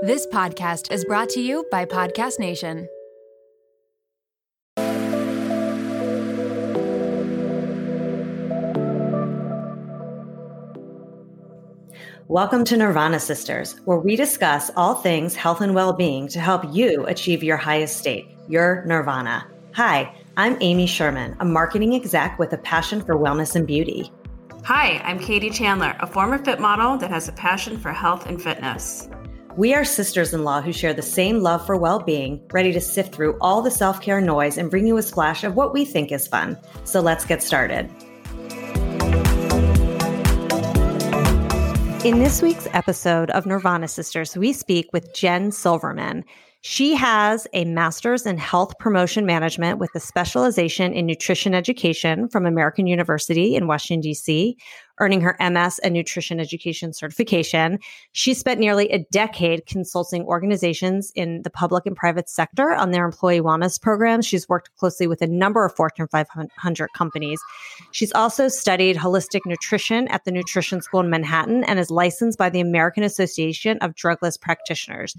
This podcast is brought to you by Podcast Nation. Welcome to Nirvana Sisters, where we discuss all things health and well-being to help you achieve your highest state, your nirvana. Hi, I'm Amy Sherman, a marketing exec with a passion for wellness and beauty. Hi, I'm Katie Chandler, a former fit model that has a passion for health and fitness. We are sisters-in-law who share the same love for well-being, ready to sift through all the self-care noise and bring you a splash of what we think is fun. So let's get started. In this week's episode of Nirvana Sisters, we speak with Jen Silverman. She has a master's in health promotion management with a specialization in nutrition education from American University in Washington, D.C., earning her MS and nutrition education certification. She spent nearly a decade consulting organizations in the public and private sector on their employee wellness programs. She's worked closely with a number of Fortune 500 companies. She's also studied holistic nutrition at the Nutrition School in Manhattan and is licensed by the American Association of Drugless Practitioners.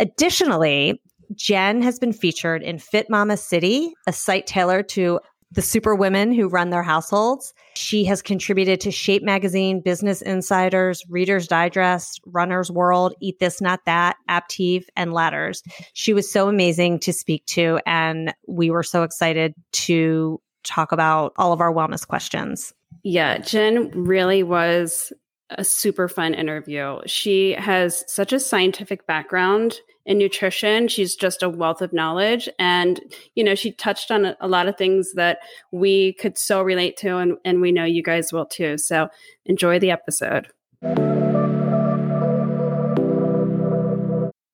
Additionally, Jen has been featured in Fit Mama City, a site tailored to the superwomen who run their households. She has contributed to Shape Magazine, Business Insiders, Reader's Digest, Runner's World, Eat This Not That, Aptiv, and Ladders. She was so amazing to speak to, and we were so excited to talk about all of our wellness questions. Yeah, Jen really was a super fun interview. She has such a scientific background in nutrition. She's just a wealth of knowledge. And, you know, she touched on a lot of things that we could so relate to, and we know you guys will too. So enjoy the episode.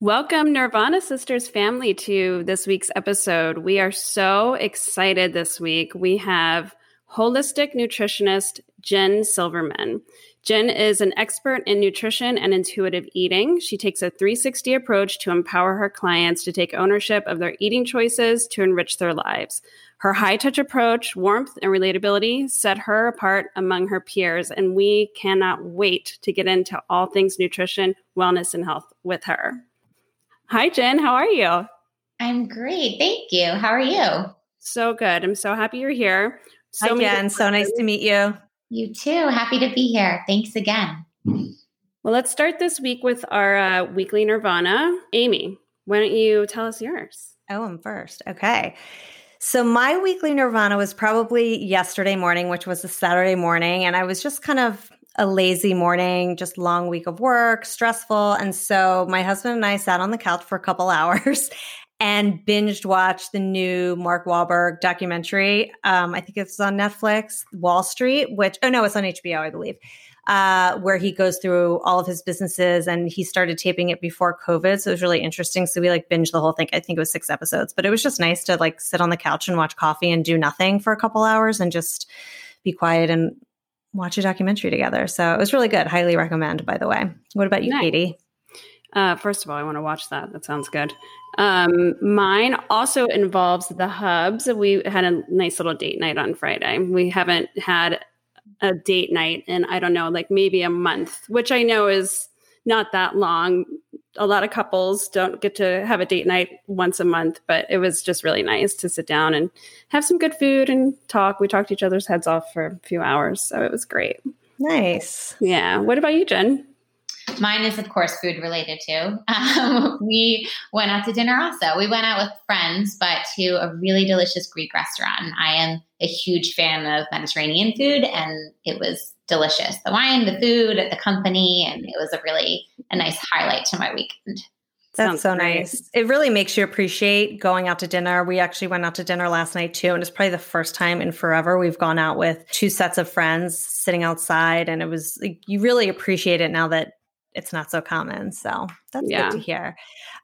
Welcome, Nirvana Sisters family, to this week's episode. We are so excited this week. We have holistic nutritionist Jen Silverman. Jen is an expert in nutrition and intuitive eating. She takes a 360 approach to empower her clients to take ownership of their eating choices to enrich their lives. Her high-touch approach, warmth, and relatability set her apart among her peers, and we cannot wait to get into all things nutrition, wellness, and health with her. Hi, Jen. How are you? I'm great. Thank you. How are you? So good. I'm so happy you're here. Hi, Jen. So nice to meet you. You too. Happy to be here. Thanks again. Well, let's start this week with our weekly Nirvana. Amy, why don't you tell us yours? Oh, I'm first. Okay. So my weekly Nirvana was probably yesterday morning, which was a Saturday morning. And I was just kind of a lazy morning, just long week of work, stressful. And so my husband and I sat on the couch for a couple hours and binged watched the new Mark Wahlberg documentary. I think it's on Netflix, Wall Street, it's on HBO, I believe, where he goes through all of his businesses, and he started taping it before COVID. So it was really interesting. So we binged the whole thing. I think it was 6 episodes, but it was just nice to sit on the couch and watch coffee and do nothing for a couple hours and just be quiet and watch a documentary together. So it was really good. Highly recommend, by the way. What about you, nice. Katie? First of all, I want to watch that. That sounds good. Mine also involves the hubs. We had a nice little date night on Friday. We haven't had a date night in, I don't know, maybe a month, which I know is not that long. A lot of couples don't get to have a date night once a month, but it was just really nice to sit down and have some good food and talk. We talked each other's heads off for a few hours, so it was great. Nice. Yeah. What about you, Jen? Mine is, of course, food related too. We went out to dinner also. We went out with friends, but to a really delicious Greek restaurant. I am a huge fan of Mediterranean food, and it was delicious. The wine, the food, the company, and it was a really nice highlight to my weekend. That's so nice. It really makes you appreciate going out to dinner. We actually went out to dinner last night too, and it's probably the first time in forever we've gone out with 2 sets of friends sitting outside, and it was you really appreciate it now that it's not so common. So that's good to hear.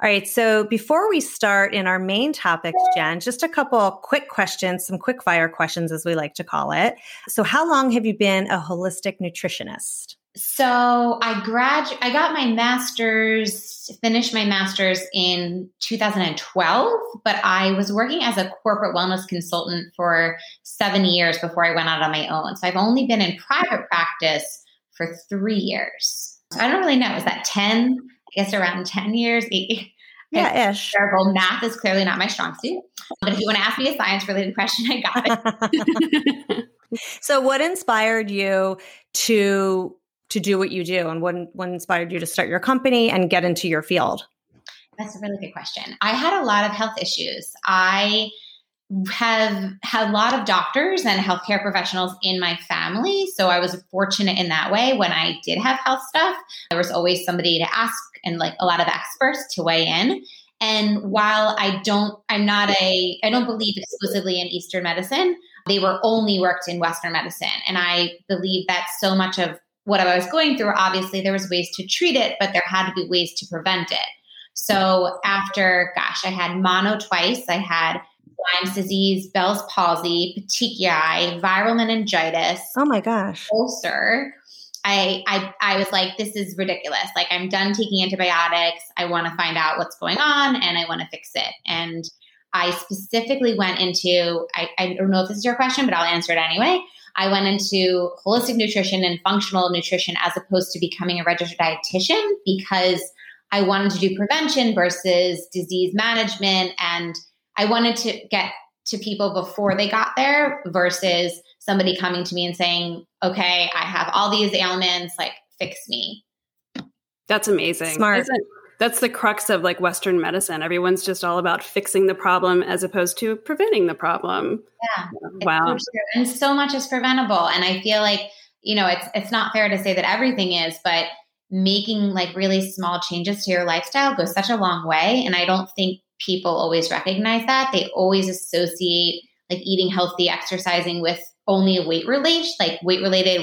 All right. So before we start in our main topics, Jen, just a couple quick questions, some quick fire questions as we like to call it. So how long have you been a holistic nutritionist? So I got my finished my master's in 2012, but I was working as a corporate wellness consultant for 7 years before I went out on my own. So I've only been in private practice for 3 years. I don't really know. Is that 10? guess around 10 years. Yeah, ish. Terrible. Math is clearly not my strong suit. But if you want to ask me a science-related question, I got it. So what inspired you to do what you do, and what inspired you to start your company and get into your field? That's a really good question. I had a lot of health issues. I have had a lot of doctors and healthcare professionals in my family. So I was fortunate in that way. When I did have health stuff, there was always somebody to ask and like a lot of experts to weigh in. And while I don't believe exclusively in Eastern medicine, they were only worked in Western medicine. And I believe that so much of what I was going through, obviously there was ways to treat it, but there had to be ways to prevent it. So after, I had mono twice. I had Lyme's disease, Bell's palsy, Petechiae, viral meningitis. Oh my gosh. Ulcer. I was like, this is ridiculous. Like, I'm done taking antibiotics. I want to find out what's going on and I want to fix it. And I specifically went into, I don't know if this is your question, but I'll answer it anyway. I went into holistic nutrition and functional nutrition as opposed to becoming a registered dietitian because I wanted to do prevention versus disease management. And I wanted to get to people before they got there versus somebody coming to me and saying, okay, I have all these ailments, like fix me. That's amazing. Smart. That's the crux of like Western medicine. Everyone's just all about fixing the problem as opposed to preventing the problem. Yeah. Wow. And so much is preventable. And I feel like, you know, it's not fair to say that everything is, but making like really small changes to your lifestyle goes such a long way. And I don't think people always recognize that. They always associate like eating healthy, exercising with only weight related,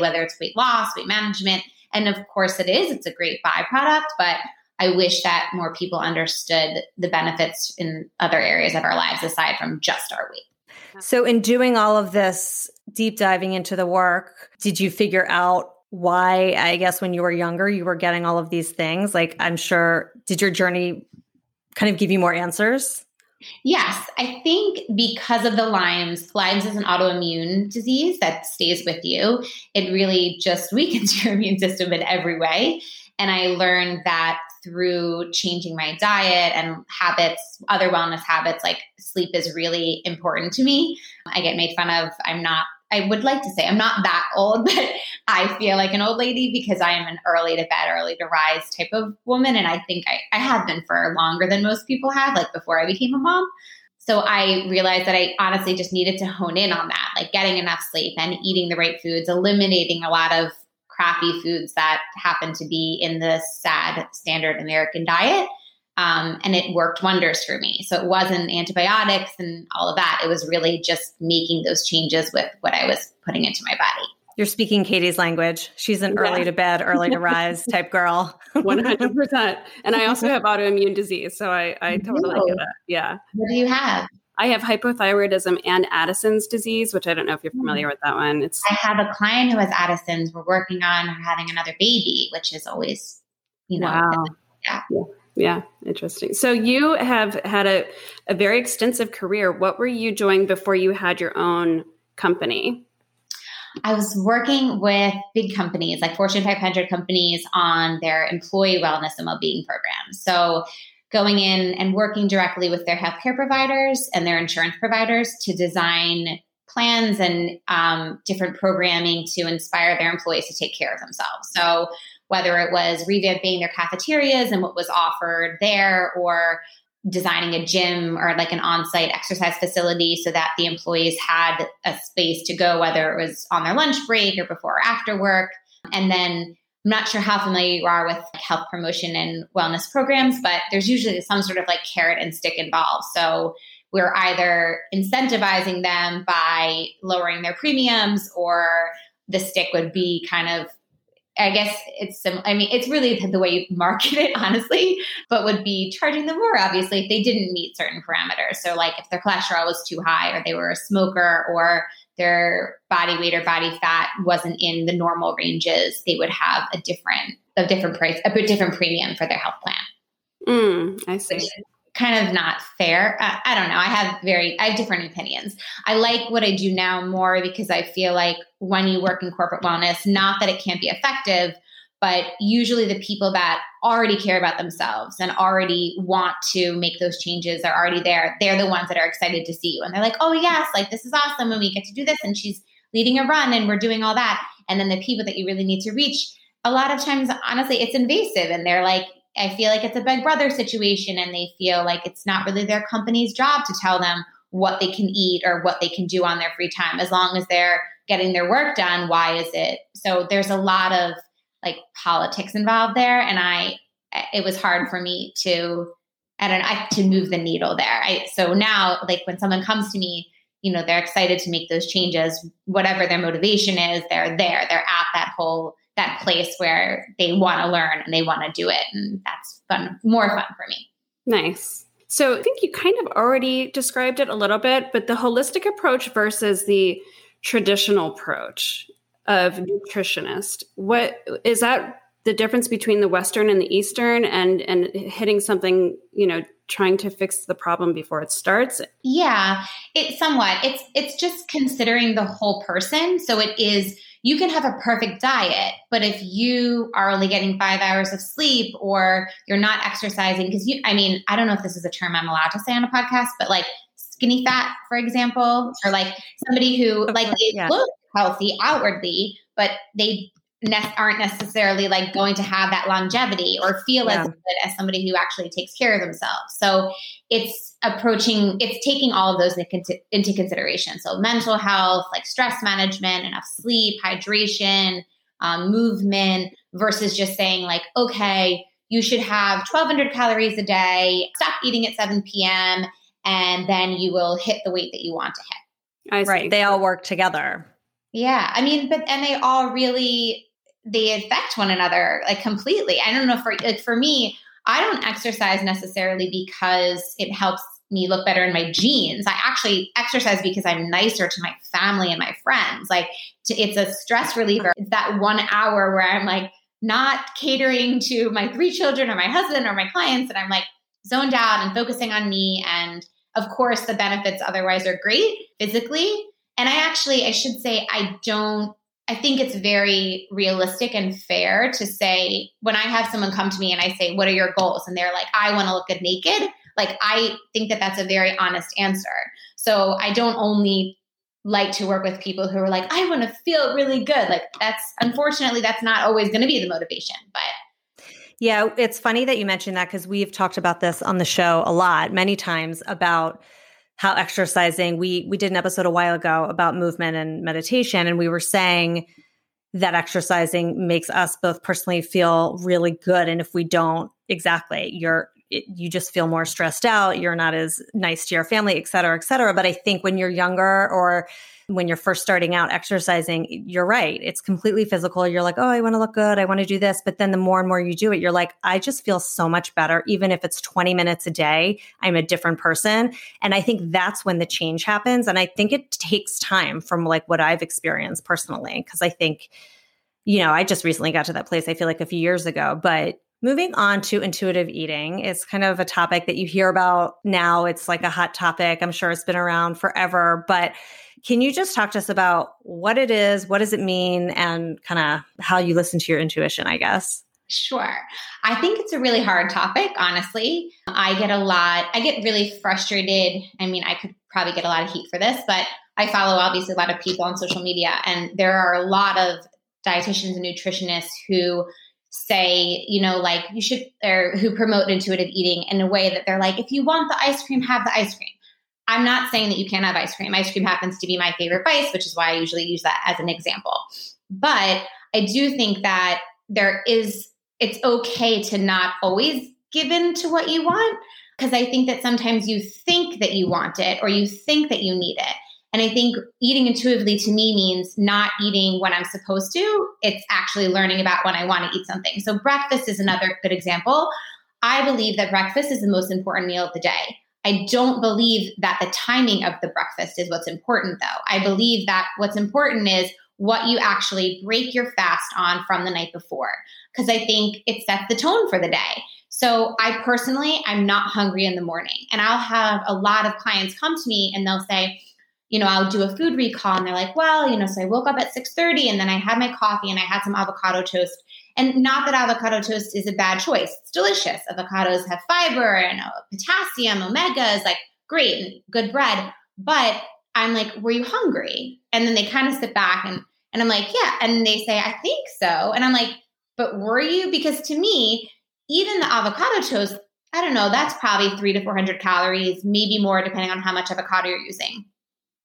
whether it's weight loss, weight management. And of course it is, it's a great byproduct, but I wish that more people understood the benefits in other areas of our lives aside from just our weight. So in doing all of this deep diving into the work, did you figure out why, I guess when you were younger, you were getting all of these things? Like, I'm sure, did your journey kind of give you more answers? Yes. I think because of the Lyme's is an autoimmune disease that stays with you. It really just weakens your immune system in every way. And I learned that through changing my diet and habits, other wellness habits, like sleep is really important to me. I get made fun of. I would like to say I'm not that old, but I feel like an old lady because I am an early to bed, early to rise type of woman. And I think I have been for longer than most people have, like before I became a mom. So I realized that I honestly just needed to hone in on that, like getting enough sleep and eating the right foods, eliminating a lot of crappy foods that happen to be in the SAD standard American diet. And it worked wonders for me. So it wasn't antibiotics and all of that. It was really just making those changes with what I was putting into my body. You're speaking Katie's language. She's an early to bed, early to rise type girl. 100%. And I also have autoimmune disease. So I totally get it. Yeah. What do you have? I have hypothyroidism and Addison's disease, which I don't know if you're familiar with that one. I have a client who has Addison's. We're working on her having another baby, which is always, you know. Wow. Yeah. Yeah. Interesting. So you have had a very extensive career. What were you doing before you had your own company? I was working with big companies, like Fortune 500 companies, on their employee wellness and well-being programs. So going in and working directly with their healthcare providers and their insurance providers to design plans and different programming to inspire their employees to take care of themselves. So whether it was revamping their cafeterias and what was offered there, or designing a gym or like an on-site exercise facility so that the employees had a space to go, whether it was on their lunch break or before or after work. And then I'm not sure how familiar you are with health promotion and wellness programs, but there's usually some sort of like carrot and stick involved. So we're either incentivizing them by lowering their premiums, or the stick would be kind of, I guess it's really the way you market it, honestly, but would be charging them more, obviously, if they didn't meet certain parameters. So like if their cholesterol was too high, or they were a smoker, or their body weight or body fat wasn't in the normal ranges, they would have a different price, a different premium for their health plan. I see. Which is kind of not fair. I don't know. I have different opinions. I like what I do now more because I feel like when you work in corporate wellness, not that it can't be effective, But usually the people that already care about themselves and already want to make those changes, they're already there. They're the ones that are excited to see you. And they're like, oh, yes, like this is awesome. And we get to do this. And she's leading a run and we're doing all that. And then the people that you really need to reach, a lot of times, honestly, it's invasive. And they're like, I feel like it's a big brother situation. And they feel like it's not really their company's job to tell them what they can eat or what they can do on their free time. As long as they're getting their work done, why is it? So there's a lot of like politics involved there. And it was hard for me to move the needle there. So now, like when someone comes to me, you know, they're excited to make those changes, whatever their motivation is, they're there, they're at that place where they want to learn and they want to do it. And that's fun, more fun for me. Nice. So I think you kind of already described it a little bit, but the holistic approach versus the traditional approach of nutritionist, what is that the difference between the Western and the Eastern and hitting something, you know, trying to fix the problem before it starts? Yeah, it's just considering the whole person. So it is, you can have a perfect diet, but if you are only getting 5 hours of sleep or you're not exercising, because I don't know if this is a term I'm allowed to say on a podcast, but like skinny fat, for example, or like somebody who look healthy outwardly, but they aren't necessarily like going to have that longevity or feel as good as somebody who actually takes care of themselves. So it's taking all of those into consideration. So mental health, like stress management, enough sleep, hydration, movement, versus just saying like, okay, you should have 1,200 calories a day, stop eating at 7 p.m., and then you will hit the weight that you want to hit. I see. Right. They all work together. Yeah. And they all really, they affect one another like completely. I don't know, for me, I don't exercise necessarily because it helps me look better in my jeans. I actually exercise because I'm nicer to my family and my friends. Like it's a stress reliever. It's that 1 hour where I'm like not catering to my three children or my husband or my clients. And I'm like zoned out and focusing on me. And of course the benefits otherwise are great physically. And I think it's very realistic and fair to say, when I have someone come to me and I say, what are your goals? And they're like, I want to look good naked. Like, I think that that's a very honest answer. So I don't only like to work with people who are like, I want to feel really good. Like unfortunately, that's not always going to be the motivation, but. Yeah. It's funny that you mentioned that, because we've talked about this on the show a lot, many times, about how exercising, we did an episode a while ago about movement and meditation, and we were saying that exercising makes us both personally feel really good. And if we don't, exactly, you just feel more stressed out, you're not as nice to your family, et cetera, et cetera. But I think when you're younger or when you're first starting out exercising, you're right, it's completely physical. You're like, oh, I want to look good, I want to do this. But then the more and more you do it, you're like, I just feel so much better. Even if it's 20 minutes a day, I'm a different person. And I think that's when the change happens. And I think it takes time, from like what I've experienced personally, because I think, you know, I just recently got to that place, I feel like a few years ago. But moving on to intuitive eating, it's kind of a topic that you hear about now. It's like a hot topic. I'm sure it's been around forever, but can you just talk to us about what it is, what does it mean, and kind of how you listen to your intuition, I guess? Sure. I think it's a really hard topic, honestly. I get really frustrated. I could probably get a lot of heat for this, but I follow obviously a lot of people on social media, and there are a lot of dietitians and nutritionists who say, you know, like you should, or who promote intuitive eating in a way that they're like, if you want the ice cream, have the ice cream. I'm not saying that you can't have ice cream. Ice cream happens to be my favorite vice, which is why I usually use that as an example. But I do think that it's okay to not always give in to what you want, because I think that sometimes you think that you want it or you think that you need it. And I think eating intuitively to me means not eating when I'm supposed to. It's actually learning about when I want to eat something. So breakfast is another good example. I believe that breakfast is the most important meal of the day. I don't believe that the timing of the breakfast is what's important, though. I believe that what's important is what you actually break your fast on from the night before, because I think it sets the tone for the day. So I personally, I'm not hungry in the morning. And I'll have a lot of clients come to me and they'll say, you know, I'll do a food recall, and they're like, well, you know, so I woke up at 6:30 and then I had my coffee and I had some avocado toast And not that avocado toast is a bad choice. It's delicious. Avocados have fiber and potassium, omegas, like great and good bread. But I'm like, were you hungry? And then they kind of sit back and I'm like, yeah. And they say, I think so. And I'm like, but were you? Because to me, even the avocado toast, I don't know, that's probably 300 to 400 calories, maybe more depending on how much avocado you're using.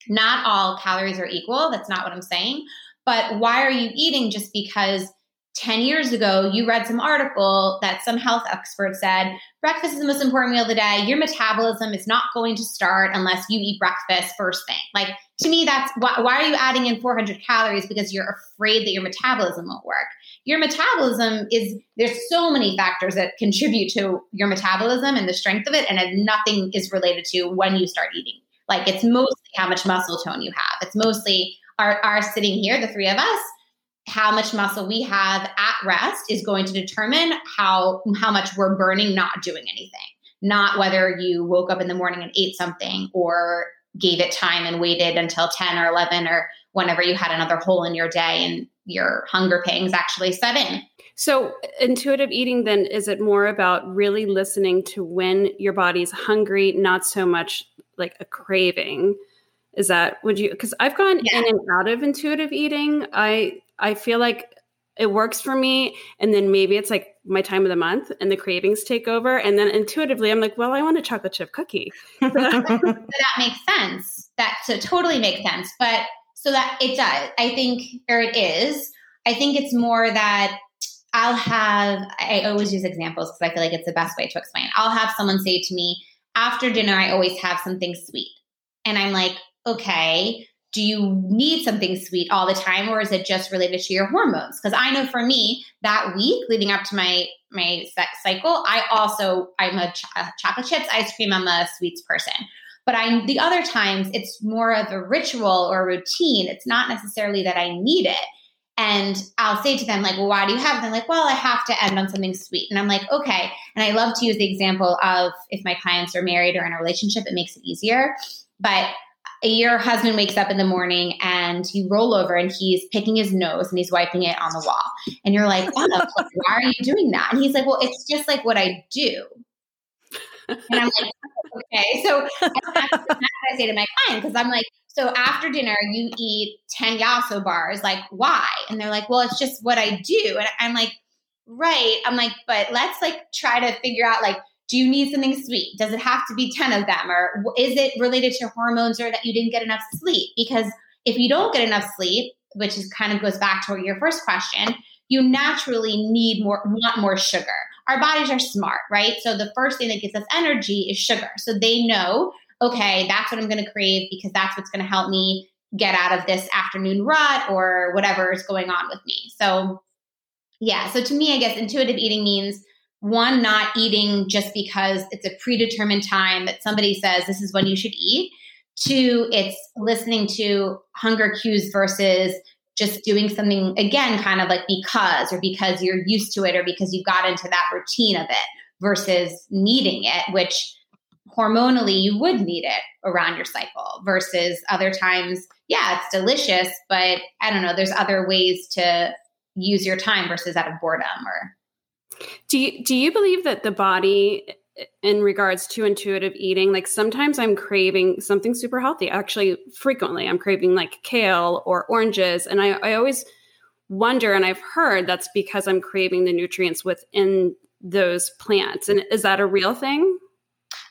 Not all calories are equal. That's not what I'm saying. But why are you eating just because 10 years ago, you read some article that some health expert said, breakfast is the most important meal of the day. Your metabolism is not going to start unless you eat breakfast first thing. Like, to me, that's why are you adding in 400 calories? Because you're afraid that your metabolism won't work. Your metabolism is, there's so many factors that contribute to your metabolism and the strength of it. And nothing is related to when you start eating. Like, it's mostly how much muscle tone you have. It's mostly our sitting here, the three of us, how much muscle we have at rest is going to determine how much we're burning, not doing anything, not whether you woke up in the morning and ate something or gave it time and waited until 10 or 11 or whenever you had another hole in your day and your hunger pangs actually set in. So intuitive eating then, is it more about really listening to when your body's hungry, not so much like a craving? Is that, would you, because I've gone in and out of intuitive eating. I feel like it works for me. And then maybe it's like my time of the month and the cravings take over. And then intuitively, I'm like, well, I want a chocolate chip cookie. That makes sense. That totally makes sense. But so that it does, I think, or it is, I think it's more that I always use examples because I feel like it's the best way to explain. I'll have someone say to me, after dinner, I always have something sweet. And I'm like, okay, do you need something sweet all the time, or is it just related to your hormones? Because I know for me, that week leading up to my cycle, I'm a chocolate chips, ice cream, I'm a sweets person. But the other times, it's more of a ritual or routine. It's not necessarily that I need it. And I'll say to them, like, well, why do you have it? They're like, well, I have to end on something sweet. And I'm like, okay. And I love to use the example of if my clients are married or in a relationship, it makes it easier. But your husband wakes up in the morning and you roll over and he's picking his nose and he's wiping it on the wall. And you're like, oh, why are you doing that? And he's like, well, it's just like what I do. And I'm like, okay. So that's what I say to my client, because I'm like, so after dinner, you eat 10 Yasso bars. Like, why? And they're like, well, it's just what I do. And I'm like, right. I'm like, but let's like try to figure out like, do you need something sweet? Does it have to be 10 of them? Or is it related to hormones or that you didn't get enough sleep? Because if you don't get enough sleep, which is kind of goes back to your first question, you naturally want more sugar. Our bodies are smart, right? So the first thing that gives us energy is sugar. So they know, okay, that's what I'm going to crave because that's what's going to help me get out of this afternoon rut or whatever is going on with me. So yeah. So to me, I guess intuitive eating means one, not eating just because it's a predetermined time that somebody says this is when you should eat. Two, it's listening to hunger cues versus just doing something, again, kind of like because you're used to it or because you got into that routine of it versus needing it, which hormonally you would need it around your cycle versus other times. Yeah, it's delicious, but I don't know, there's other ways to use your time versus out of boredom or... Do you believe that the body, in regards to intuitive eating, like sometimes I'm craving something super healthy. Actually, frequently I'm craving like kale or oranges. And I always wonder, and I've heard that's because I'm craving the nutrients within those plants. And is that a real thing?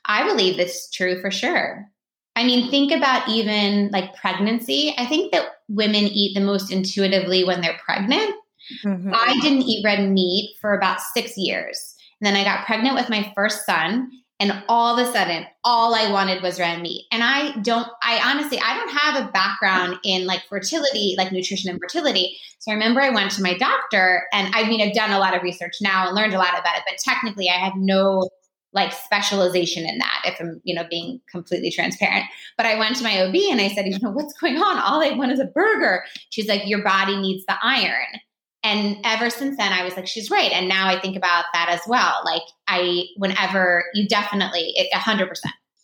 I believe it's true for sure. I mean, think about even like pregnancy. I think that women eat the most intuitively when they're pregnant. Mm-hmm. I didn't eat red meat for about 6 years. And then I got pregnant with my first son. And all of a sudden, all I wanted was red meat. And I don't have a background in like fertility, like nutrition and fertility. So I remember I went to my doctor and I've done a lot of research now and learned a lot about it, but technically I have no like specialization in that if I'm, being completely transparent. But I went to my OB and I said, what's going on? All I want is a burger. She's like, your body needs the iron. And ever since then, I was like, she's right. And now I think about that as well. Like whenever you definitely 100%.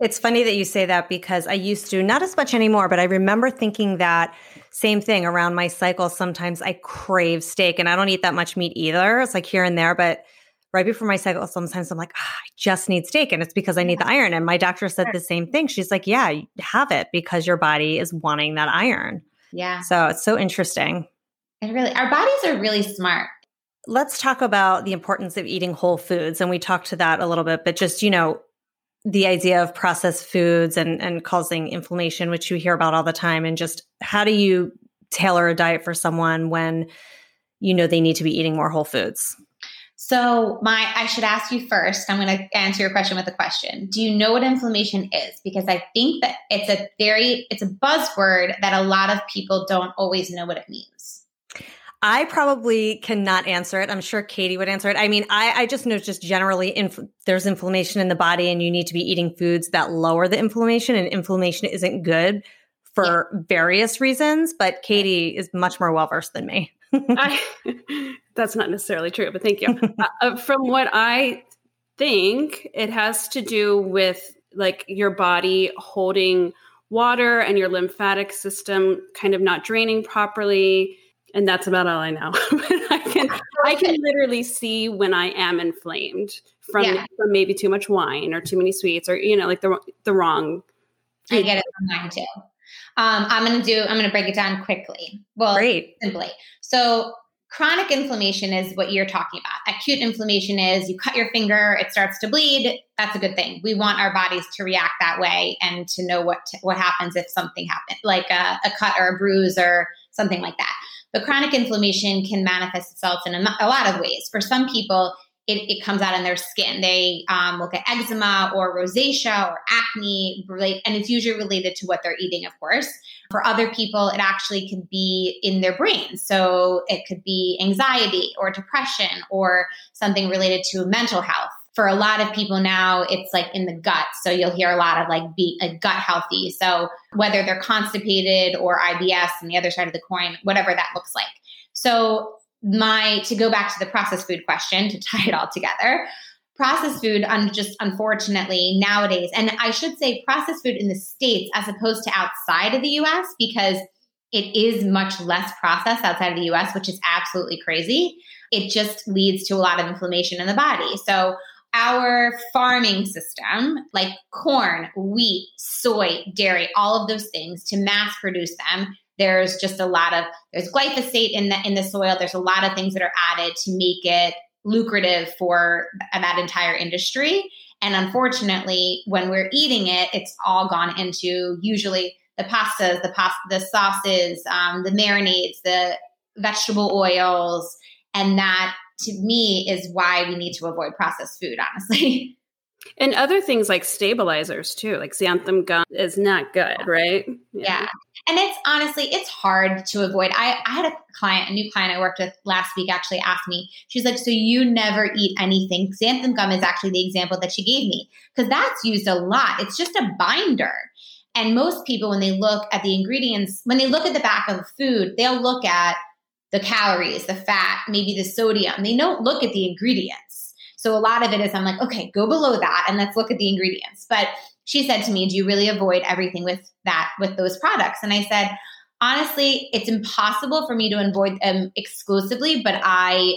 It's funny that you say that because I used to, not as much anymore, but I remember thinking that same thing around my cycle. Sometimes I crave steak and I don't eat that much meat either. It's like here and there, but right before my cycle, sometimes I'm like, I just need steak. And it's because I need the iron. And my doctor said the same thing. She's like, yeah, have it because your body is wanting that iron. Yeah. So it's so interesting. And really, our bodies are really smart. Let's talk about the importance of eating whole foods. And we talked to that a little bit, but just, you know, the idea of processed foods and causing inflammation, which you hear about all the time, and just how do you tailor a diet for someone when you know they need to be eating more whole foods? So I should ask you first, I'm going to answer your question with a question. Do you know what inflammation is? Because I think that it's a buzzword that a lot of people don't always know what it means. I probably cannot answer it. I'm sure Katie would answer it. I mean, I just know just generally there's inflammation in the body and you need to be eating foods that lower the inflammation, and inflammation isn't good for various reasons, but Katie is much more well-versed than me. That's not necessarily true, but thank you. From what I think, it has to do with like your body holding water and your lymphatic system kind of not draining properly. And that's about all I know. I can literally see when I am inflamed from maybe too much wine or too many sweets or, you know, like the wrong. I get it from mine too. I'm going to break it down quickly. Well, simply. So chronic inflammation is what you're talking about. Acute inflammation is you cut your finger, it starts to bleed. That's a good thing. We want our bodies to react that way and to know what happens if something happens, like a cut or a bruise or something like that. But chronic inflammation can manifest itself in a lot of ways. For some people, it comes out in their skin. They will get eczema or rosacea or acne, and it's usually related to what they're eating, of course. For other people, it actually could be in their brain. So it could be anxiety or depression or something related to mental health. For a lot of people now, it's like in the gut. So you'll hear a lot of like be gut healthy. So whether they're constipated or IBS on the other side of the coin, whatever that looks like. So to go back to the processed food question to tie it all together, processed food just unfortunately nowadays, and I should say processed food in the States as opposed to outside of the US because it is much less processed outside of the US, which is absolutely crazy. It just leads to a lot of inflammation in the body. So our farming system, like corn, wheat, soy, dairy, all of those things to mass produce them. There's just a lot of, there's glyphosate in the soil. There's a lot of things that are added to make it lucrative for that entire industry. And unfortunately, when we're eating it, it's all gone into usually the pastas, the sauces, the marinades, the vegetable oils. And that to me is why we need to avoid processed food, honestly. And other things like stabilizers too, like xanthan gum is not good, right? Yeah. And it's hard to avoid. I had a new client I worked with last week actually asked me, she's like, so you never eat anything. Xanthan gum is actually the example that she gave me because that's used a lot. It's just a binder. And most people, when they look at the ingredients, when they look at the back of food, they'll look at the calories, the fat, maybe the sodium. They don't look at the ingredients. So a lot of it is I'm like, okay, go below that and let's look at the ingredients. But she said to me, do you really avoid everything with those products? And I said, honestly, it's impossible for me to avoid them exclusively, but I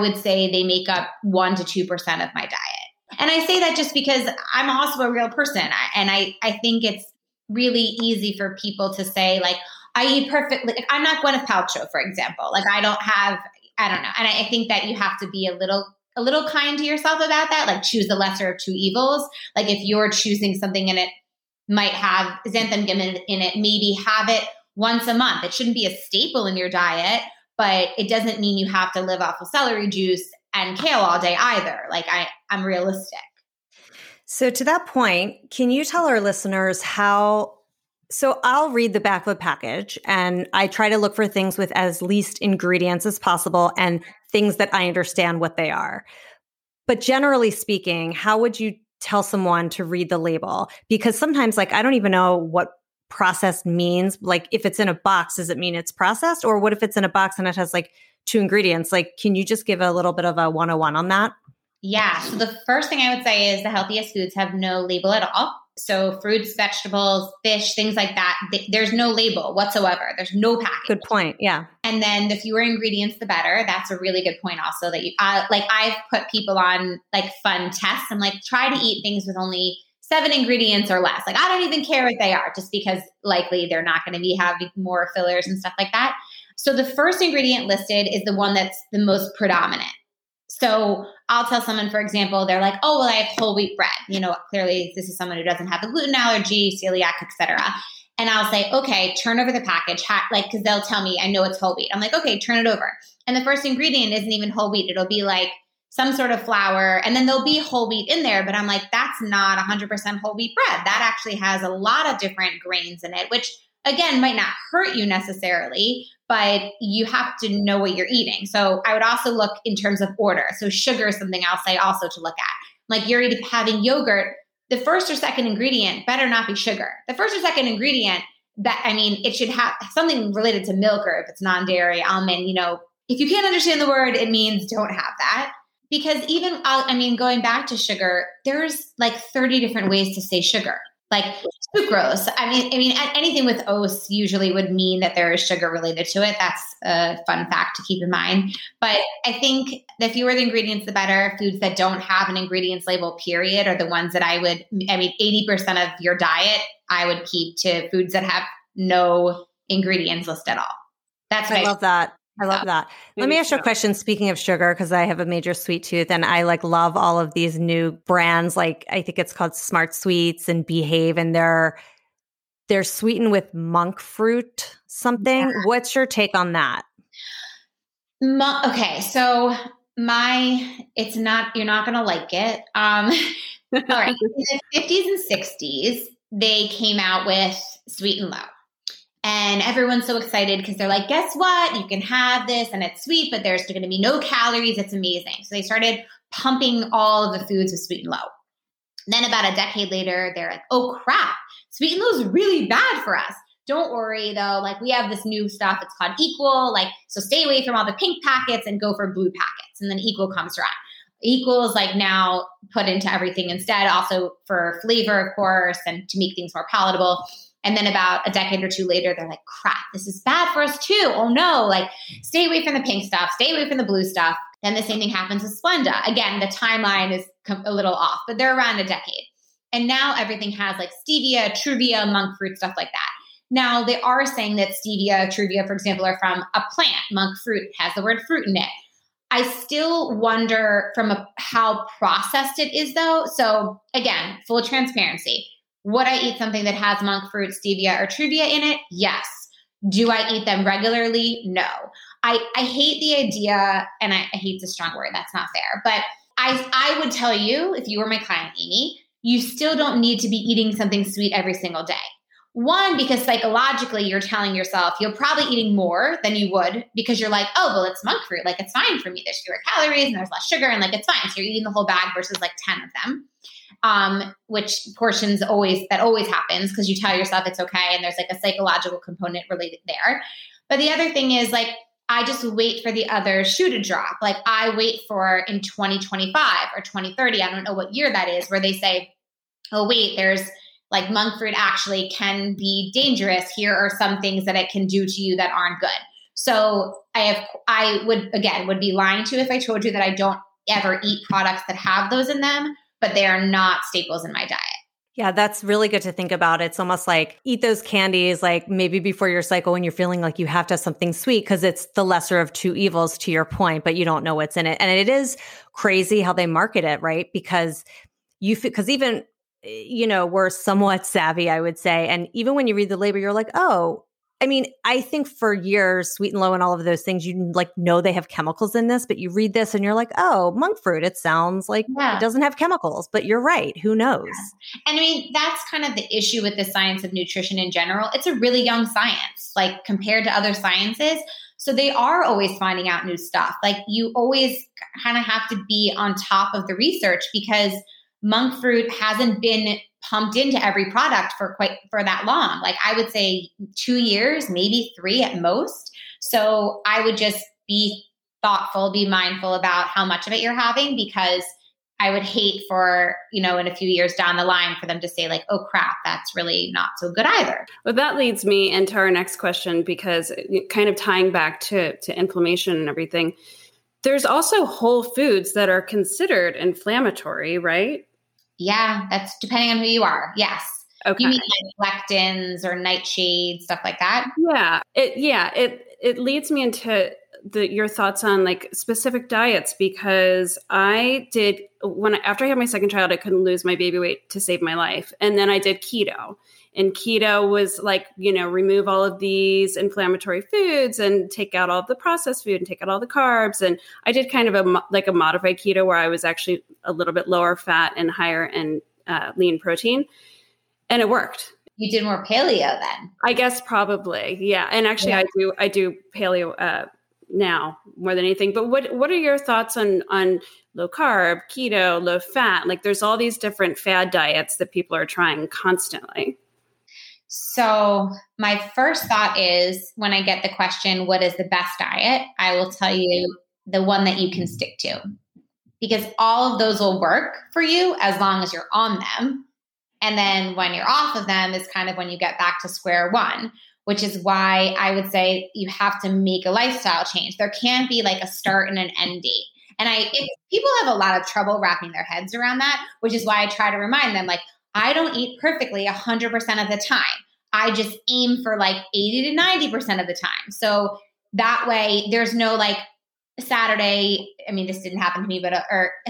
would say they make up 1% to 2% of my diet. And I say that just because I'm also a real person. I think it's really easy for people to say like, I eat perfectly. Like, I'm not Gwyneth Paltrow, for example. Like I don't know. And I think that you have to be a little kind to yourself about that. Like choose the lesser of two evils. Like if you're choosing something and it might have xanthan gum in it, maybe have it once a month. It shouldn't be a staple in your diet, but it doesn't mean you have to live off of celery juice and kale all day either. Like I'm realistic. So to that point, can you tell our listeners so I'll read the back of a package and I try to look for things with as least ingredients as possible and things that I understand what they are. But generally speaking, how would you tell someone to read the label? Because sometimes like, I don't even know what processed means. Like if it's in a box, does it mean it's processed? Or what if it's in a box and it has like two ingredients? Like, can you just give a little bit of a 101 on that? Yeah. So the first thing I would say is the healthiest foods have no label at all. So fruits, vegetables, fish, things like that, there's no label whatsoever. There's no package. Good point. Yeah. And then the fewer ingredients, the better. That's a really good point also that you, like I've put people on like fun tests. I'm like, try to eat things with only 7 ingredients or less. Like I don't even care what they are just because likely they're not going to be having more fillers and stuff like that. So the first ingredient listed is the one that's the most predominant. So I'll tell someone, for example, they're like, oh, well, I have whole wheat bread. You know, clearly this is someone who doesn't have a gluten allergy, celiac, et cetera. And I'll say, okay, turn over the package. Like, cause they'll tell me, I know it's whole wheat. I'm like, okay, turn it over. And the first ingredient isn't even whole wheat. It'll be like some sort of flour. And then there'll be whole wheat in there, but I'm like, that's not 100% whole wheat bread. That actually has a lot of different grains in it, which again, might not hurt you necessarily, but you have to know what you're eating. So I would also look in terms of order. So sugar is something else I also to look at. Like you're having yogurt, the first or second ingredient better not be sugar. The first or second ingredient that, I mean, it should have something related to milk or if it's non-dairy, almond, you know, if you can't understand the word, it means don't have that. Because even, I mean, going back to sugar, there's like 30 different ways to say sugar. Like sucrose. I mean, anything with os usually would mean that there is sugar related to it. That's a fun fact to keep in mind. But I think the fewer the ingredients, the better. Foods that don't have an ingredients label, period, are the ones that I would, 80% of your diet, I would keep to foods that have no ingredients listed at all. That's what I love that. I love that. Let me ask you a question. Speaking of sugar, because I have a major sweet tooth and I like love all of these new brands. Like I think it's called Smart Sweets and Behave, and they're sweetened with monk fruit something. Yeah. What's your take on that? Okay. So it's not, you're not going to like it. All right. In the 50s and 60s, they came out with Sweet and Low. And everyone's so excited because they're like, guess what? You can have this and it's sweet, but there's going to be no calories. It's amazing. So they started pumping all of the foods with Sweet and Low. Then about a decade later, they're like, oh crap, Sweet and Low is really bad for us. Don't worry though. Like we have this new stuff. It's called Equal. Like, so stay away from all the pink packets and go for blue packets. And then Equal comes around. Equal is like now put into everything instead, also for flavor, of course, and to make things more palatable. And then about a decade or two later, they're like, crap, this is bad for us too. Oh no, like stay away from the pink stuff, stay away from the blue stuff. Then the same thing happens with Splenda. Again, the timeline is a little off, but they're around a decade. And now everything has like stevia, truvia, monk fruit, stuff like that. Now they are saying that stevia, truvia, for example, are from a plant. Monk fruit has the word fruit in it. I still wonder from how processed it is though. So again, full transparency. Would I eat something that has monk fruit, stevia, or truvia in it? Yes. Do I eat them regularly? No. I hate the idea, and I hate the strong word. That's not fair. But I would tell you, if you were my client, Amy, you still don't need to be eating something sweet every single day. One, because psychologically you're telling yourself you're probably eating more than you would because you're like, oh, well, it's monk fruit. Like it's fine for me. There's fewer calories and there's less sugar and like it's fine. So you're eating the whole bag versus like 10 of them. Which portions always happens because you tell yourself it's okay. And there's like a psychological component related there. But the other thing is like, I just wait for the other shoe to drop. Like I wait for in 2025 or 2030, I don't know what year that is, where they say, oh wait, there's like monk fruit actually can be dangerous. Here are some things that it can do to you that aren't good. So I would be lying to you if I told you that I don't ever eat products that have those in them, but they are not staples in my diet. Yeah, that's really good to think about. It's almost like eat those candies, like maybe before your cycle when you're feeling like you have to have something sweet because it's the lesser of two evils to your point, but you don't know what's in it. And it is crazy how they market it, right? Because even, you know, we're somewhat savvy, I would say. And even when you read the label, you're like, oh, I mean, I think for years, Sweet and Low and all of those things, you like know they have chemicals in this, but you read this and you're like, oh, monk fruit, it sounds like It doesn't have chemicals, but you're right. Who knows? Yeah. And I mean, that's kind of the issue with the science of nutrition in general. It's a really young science, like compared to other sciences. So they are always finding out new stuff. Like you always kind of have to be on top of the research because monk fruit hasn't been pumped into every product for that long. Like I would say 2 years, maybe 3 at most. So I would just be thoughtful, be mindful about how much of it you're having because I would hate for, you know, in a few years down the line for them to say like, oh crap, that's really not so good either. Well, that leads me into our next question, because kind of tying back to inflammation and everything, there's also whole foods that are considered inflammatory, right? Yeah, that's depending on who you are. Yes. Okay. You mean like lectins or nightshade, stuff like that? Yeah. It leads me into your thoughts on like specific diets, because I did after I had my second child, I couldn't lose my baby weight to save my life. And then I did keto, and keto was like, you know, remove all of these inflammatory foods and take out all the processed food and take out all the carbs. And I did kind of a modified keto where I was actually a little bit lower fat and higher in lean protein, and it worked. You did more paleo then? I guess probably. Yeah. And actually I do paleo, now more than anything. But what are your thoughts on low carb, keto, low fat? Like there's all these different fad diets that people are trying constantly. So my first thought is when I get the question, what is the best diet? I will tell you the one that you can stick to, because all of those will work for you as long as you're on them. And then when you're off of them is kind of when you get back to square one, which is why I would say you have to make a lifestyle change. There can't be like a start and an end date. And people have a lot of trouble wrapping their heads around that, which is why I try to remind them, like, I don't eat perfectly 100% of the time. I just aim for like 80 to 90% of the time. So that way there's no like Saturday. I mean, this didn't happen to me, but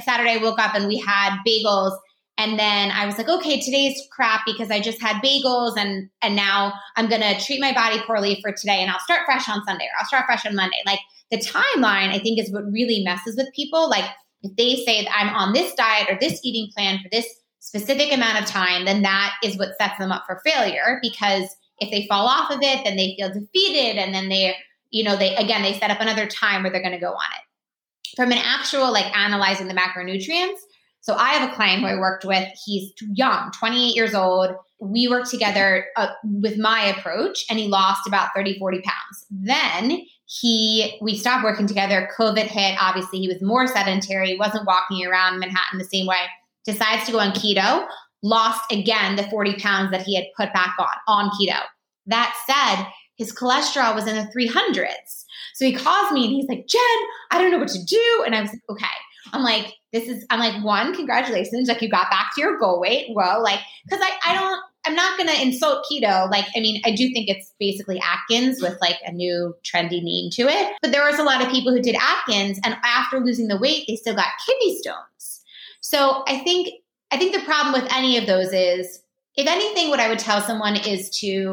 Saturday I woke up and we had bagels. And then I was like, okay, today's crap because I just had bagels and now I'm going to treat my body poorly for today and I'll start fresh on Sunday, or I'll start fresh on Monday. Like the timeline, I think, is what really messes with people. Like if they say that I'm on this diet or this eating plan for this specific amount of time, then that is what sets them up for failure, because if they fall off of it, then they feel defeated. And then they set up another time where they're going to go on it. From an actual like analyzing the macronutrients, so I have a client who I worked with. He's young, 28 years old. We worked together with my approach, and he lost about 30, 40 pounds. Then we stopped working together. COVID hit. Obviously, he was more sedentary, wasn't walking around Manhattan the same way, decides to go on keto, lost again the 40 pounds that he had put back on keto. That said, his cholesterol was in the 300s. So he calls me and he's like, Jen, I don't know what to do. And I was like, okay. I'm like, one, congratulations. Like you got back to your goal weight. Well, like, cause I'm not going to insult keto. Like, I mean, I do think it's basically Atkins with like a new trendy name to it, but there was a lot of people who did Atkins and after losing the weight, they still got kidney stones. So I think the problem with any of those is, if anything, what I would tell someone is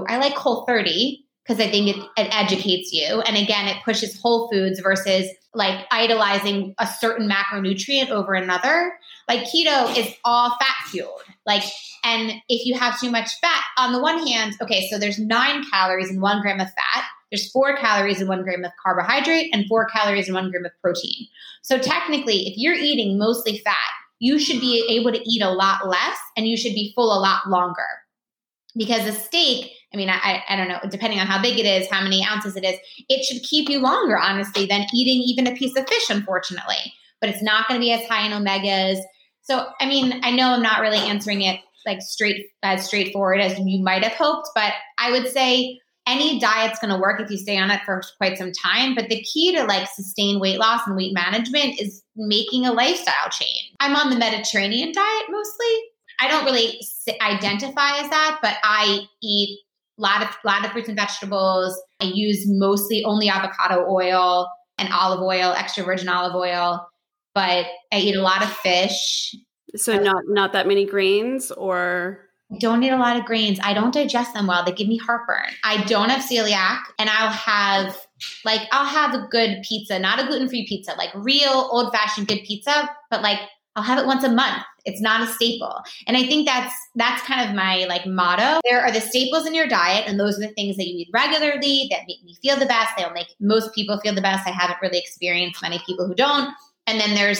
I like Whole30, because I think it educates you. And again, it pushes whole foods versus like idolizing a certain macronutrient over another. Like keto is all fat fueled. Like, and if you have too much fat, on the one hand, okay, so there's 9 calories in 1 gram of fat. There's 4 calories in 1 gram of carbohydrate and 4 calories in 1 gram of protein. So technically, if you're eating mostly fat, you should be able to eat a lot less and you should be full a lot longer. Because a steak, I mean, I don't know, depending on how big it is, how many ounces it is, it should keep you longer, honestly, than eating even a piece of fish, unfortunately. But it's not going to be as high in omegas. So, I mean, I know I'm not really answering it like straightforward as you might have hoped, but I would say any diet's going to work if you stay on it for quite some time. But the key to like sustained weight loss and weight management is making a lifestyle change. I'm on the Mediterranean diet mostly. I don't really identify as that, but I eat a lot of fruits and vegetables. I use mostly only avocado oil and olive oil, extra virgin olive oil, but I eat a lot of fish. So not that many grains, or? I don't eat a lot of grains. I don't digest them well. They give me heartburn. I don't have celiac, and I'll have a good pizza, not a gluten-free pizza, like real old-fashioned good pizza, but like I'll have it once a month. It's not a staple. And I think that's kind of my like motto. There are the staples in your diet, and those are the things that you eat regularly that make me feel the best. They'll make most people feel the best. I haven't really experienced many people who don't. And then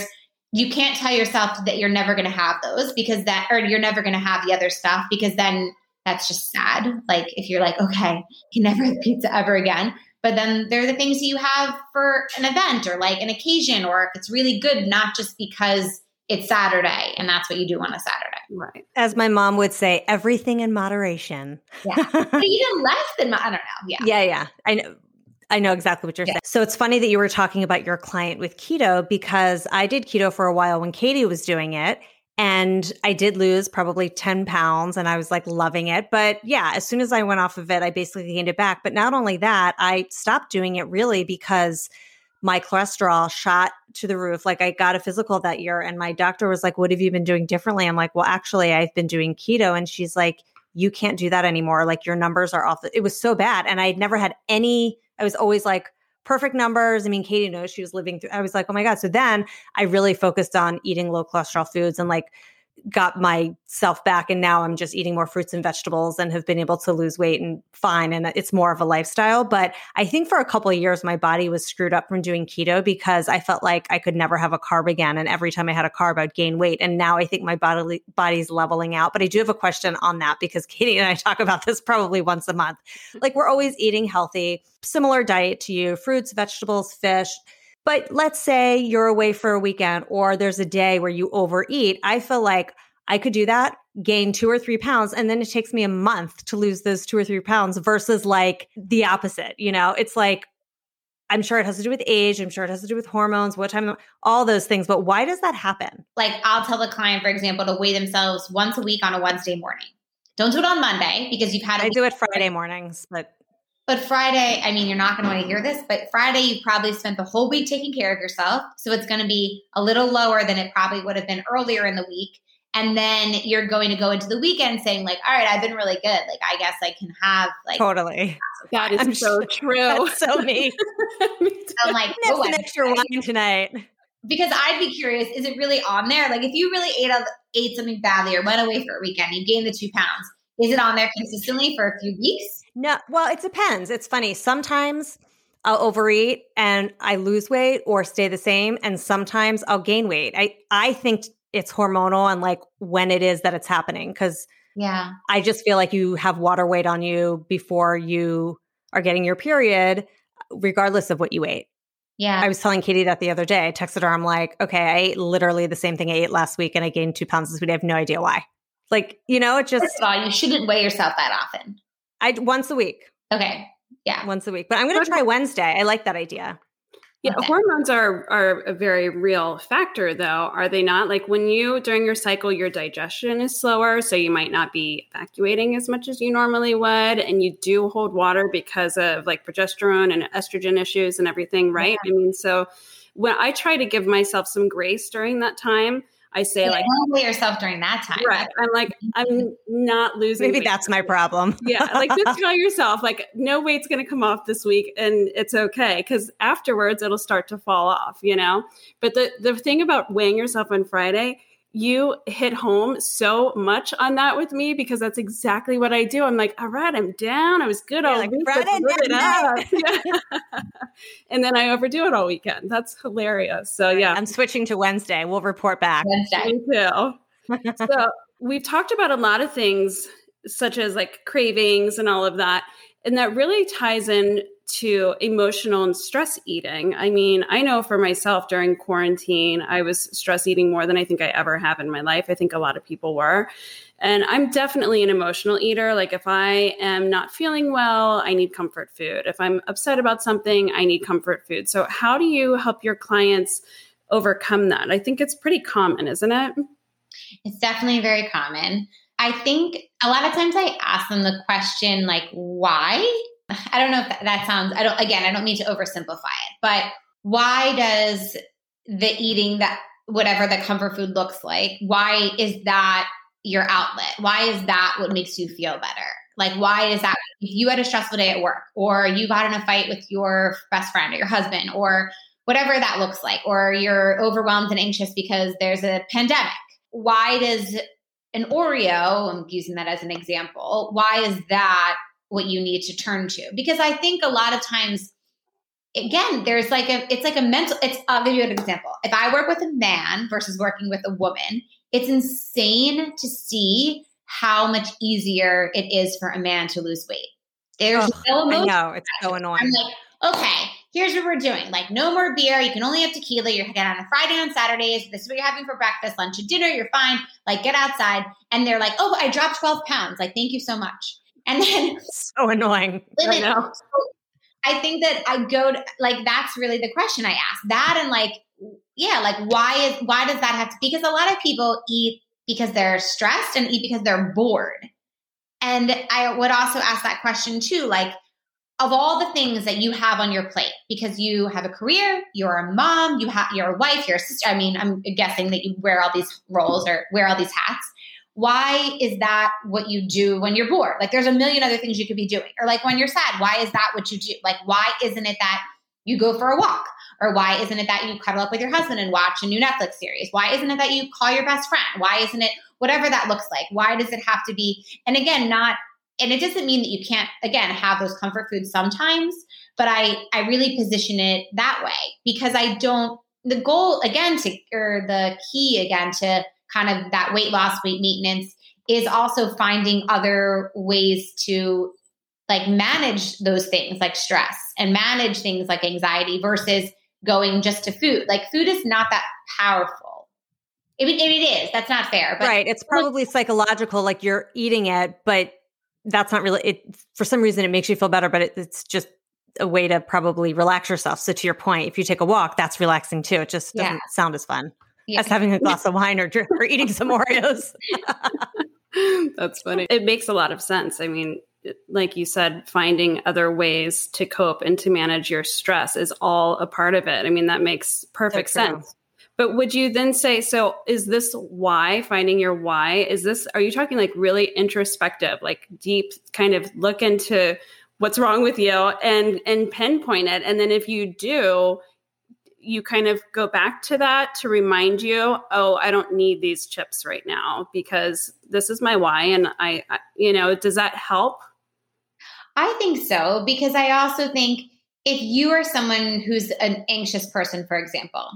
you can't tell yourself that you're never going to have those, because or you're never going to have the other stuff, because then that's just sad. Like if you're like, okay, you never have pizza ever again. But then there are the things that you have for an event or like an occasion, or if it's really good, not just because it's Saturday and that's what you do on a Saturday. Right. As my mom would say, everything in moderation. Yeah. But even less than, I don't know. Yeah. Yeah. Yeah. I know exactly what you're saying. So it's funny that you were talking about your client with keto, because I did keto for a while when Katie was doing it. And I did lose probably 10 pounds and I was like loving it. But yeah, as soon as I went off of it, I basically gained it back. But not only that, I stopped doing it really because my cholesterol shot to the roof. Like I got a physical that year and my doctor was like, what have you been doing differently? I'm like, well, actually I've been doing keto. And she's like, you can't do that anymore. Like your numbers are off. It was so bad. And I'd never had any, I was always like, perfect numbers. I mean, Katie knows she was living through, I was like, oh my God. So then I really focused on eating low cholesterol foods and like got myself back. And now I'm just eating more fruits and vegetables and have been able to lose weight and fine. And it's more of a lifestyle. But I think for a couple of years, my body was screwed up from doing keto because I felt like I could never have a carb again. And every time I had a carb, I'd gain weight. And now I think my body's leveling out. But I do have a question on that because Katie and I talk about this probably once a month. Like we're always eating healthy, similar diet to you, fruits, vegetables, fish. But let's say you're away for a weekend or there's a day where you overeat. I feel like I could do that, gain 2 or 3 pounds, and then it takes me a month to lose those 2 or 3 pounds versus like the opposite. You know, it's like, I'm sure it has to do with age. I'm sure it has to do with hormones, what time, all those things. But why does that happen? Like I'll tell the client, for example, to weigh themselves once a week on a Wednesday morning. Don't do it on Monday because you've had a week. I do it Friday mornings, But Friday, I mean, you're not going to want to hear this, but Friday, you probably spent the whole week taking care of yourself. So it's going to be a little lower than it probably would have been earlier in the week. And then you're going to go into the weekend saying like, all right, I've been really good. Like, I guess I can have like. Totally. That is so true. That's so me. I'm like, oh, an extra wine tonight. Because I'd be curious, is it really on there? Like if you really ate something badly or went away for a weekend, you gained the 2 pounds. Is it on there consistently for a few weeks? No. Well, it depends. It's funny. Sometimes I'll overeat and I lose weight or stay the same. And sometimes I'll gain weight. I think it's hormonal and like when it is that it's happening. Because I just feel like you have water weight on you before you are getting your period, regardless of what you ate. Yeah. I was telling Katie that the other day. I texted her. I'm like, okay, I ate literally the same thing I ate last week and I gained 2 pounds this week. I have no idea why. Like, you know, it just. First of all, you shouldn't weigh yourself that often. Once a week. Okay. Yeah. Once a week. But I'm going to try Wednesday. I like that idea. Yeah. Okay. Hormones are a very real factor though. Are they not? Like when during your cycle, your digestion is slower. So you might not be evacuating as much as you normally would. And you do hold water because of like progesterone and estrogen issues and everything. Right. Yeah. I mean, so when I try to give myself some grace during that time, I say like don't weigh yourself during that time. Right. I'm like, I'm not losing weight. Maybe that's my problem. Yeah. Like just tell yourself like no weight's going to come off this week and it's okay. Cause afterwards it'll start to fall off, you know? But the thing about weighing yourself on Friday, you hit home so much on that with me because that's exactly what I do. I'm like, all right, I'm down. I was good all week. Yeah. And then I overdo it all weekend. That's hilarious. So yeah. I'm switching to Wednesday. We'll report back. Wednesday. Me too. So we've talked about a lot of things such as like cravings and all of that. And that really ties in to emotional and stress eating. I mean, I know for myself during quarantine, I was stress eating more than I think I ever have in my life. I think a lot of people were. And I'm definitely an emotional eater. Like if I am not feeling well, I need comfort food. If I'm upset about something, I need comfort food. So how do you help your clients overcome that? I think it's pretty common, isn't it? It's definitely very common. I think a lot of times I ask them the question like, why? I don't know if that sounds, I don't mean to oversimplify it, but why does the eating that, whatever the comfort food looks like, why is that your outlet? Why is that what makes you feel better? Like, why is that if you had a stressful day at work or you got in a fight with your best friend or your husband or whatever that looks like, or you're overwhelmed and anxious because there's a pandemic, why does an Oreo, I'm using that as an example, why is that what you need to turn to? Because I think a lot of times, again, there's like it's like a mental, I'll give you an example. If I work with a man versus working with a woman, it's insane to see how much easier it is for a man to lose weight. There's no emotion. I know, it's so annoying. I'm like, okay, here's what we're doing. Like, no more beer. You can only have tequila. You're hanging out on a Friday and on Saturdays. This is what you're having for breakfast, lunch, and dinner. You're fine. Like, get outside. And they're like, oh, I dropped 12 pounds. Like, thank you so much. And then so annoying. I think that I go to, like, that's really the question I ask. That and like, yeah, like why does that have to, because a lot of people eat because they're stressed and eat because they're bored. And I would also ask that question too, like, of all the things that you have on your plate, because you have a career, you're a mom, you're a wife, you're a sister. I mean, I'm guessing that you wear all these roles or wear all these hats. Why is that what you do when you're bored? Like, there's a million other things you could be doing. Or like when you're sad, why is that what you do? Like, why isn't it that you go for a walk? Or why isn't it that you cuddle up with your husband and watch a new Netflix series? Why isn't it that you call your best friend? Why isn't it whatever that looks like? Why does it have to be? And again, and it doesn't mean that you can't, again, have those comfort foods sometimes, but I really position it that way because the key again to kind of that weight loss, weight maintenance is also finding other ways to like manage those things like stress and manage things like anxiety versus going just to food. Like food is not that powerful. It is. That's not fair. But right. It's probably psychological, like you're eating it, but that's not really it. For some reason, it makes you feel better, but it's just a way to probably relax yourself. So to your point, if you take a walk, that's relaxing too. It just doesn't sound as fun as having a glass of wine or eating some Oreos. That's funny. It makes a lot of sense. I mean, like you said, finding other ways to cope and to manage your stress is all a part of it. I mean, that makes perfect sense. But would you then say, so is this why, finding your why, are you talking like really introspective, like deep kind of look into what's wrong with you and pinpoint it? And then if you do, you kind of go back to that to remind you, oh, I don't need these chips right now because this is my why. And I does that help? I think so, because I also think if you are someone who's an anxious person, for example,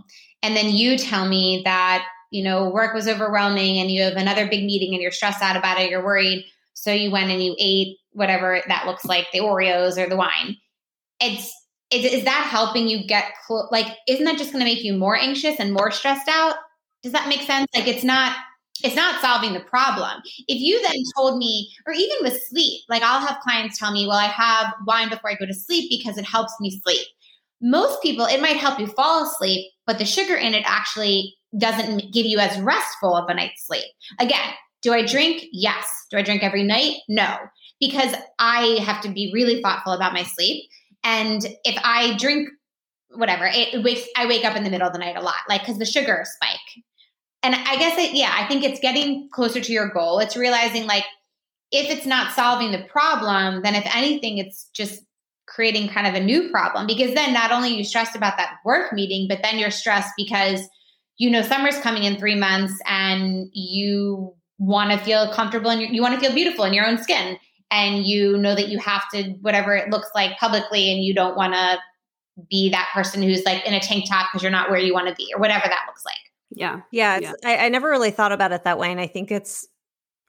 and then you tell me that, work was overwhelming and you have another big meeting and you're stressed out about it, you're worried. So you went and you ate whatever that looks like, the Oreos or the wine. Is that helping you get isn't that just going to make you more anxious and more stressed out? Does that make sense? Like, it's not solving the problem. If you then told me, or even with sleep, like I'll have clients tell me, well, I have wine before I go to sleep because it helps me sleep. Most people, it might help you fall asleep, but the sugar in it actually doesn't give you as restful of a night's sleep. Again, do I drink? Yes. Do I drink every night? No, because I have to be really thoughtful about my sleep. And if I drink whatever, I wake up in the middle of the night a lot, like because the sugar spike. And I guess, I think it's getting closer to your goal. It's realizing like if it's not solving the problem, then if anything, it's just creating kind of a new problem, because then not only are you stressed about that work meeting, but then you're stressed because, summer's coming in 3 months and you want to feel comfortable and you want to feel beautiful in your own skin. And that you have to, whatever it looks like publicly, and you don't want to be that person who's like in a tank top because you're not where you want to be or whatever that looks like. Yeah. Yeah. I never really thought about it that way. And I think it's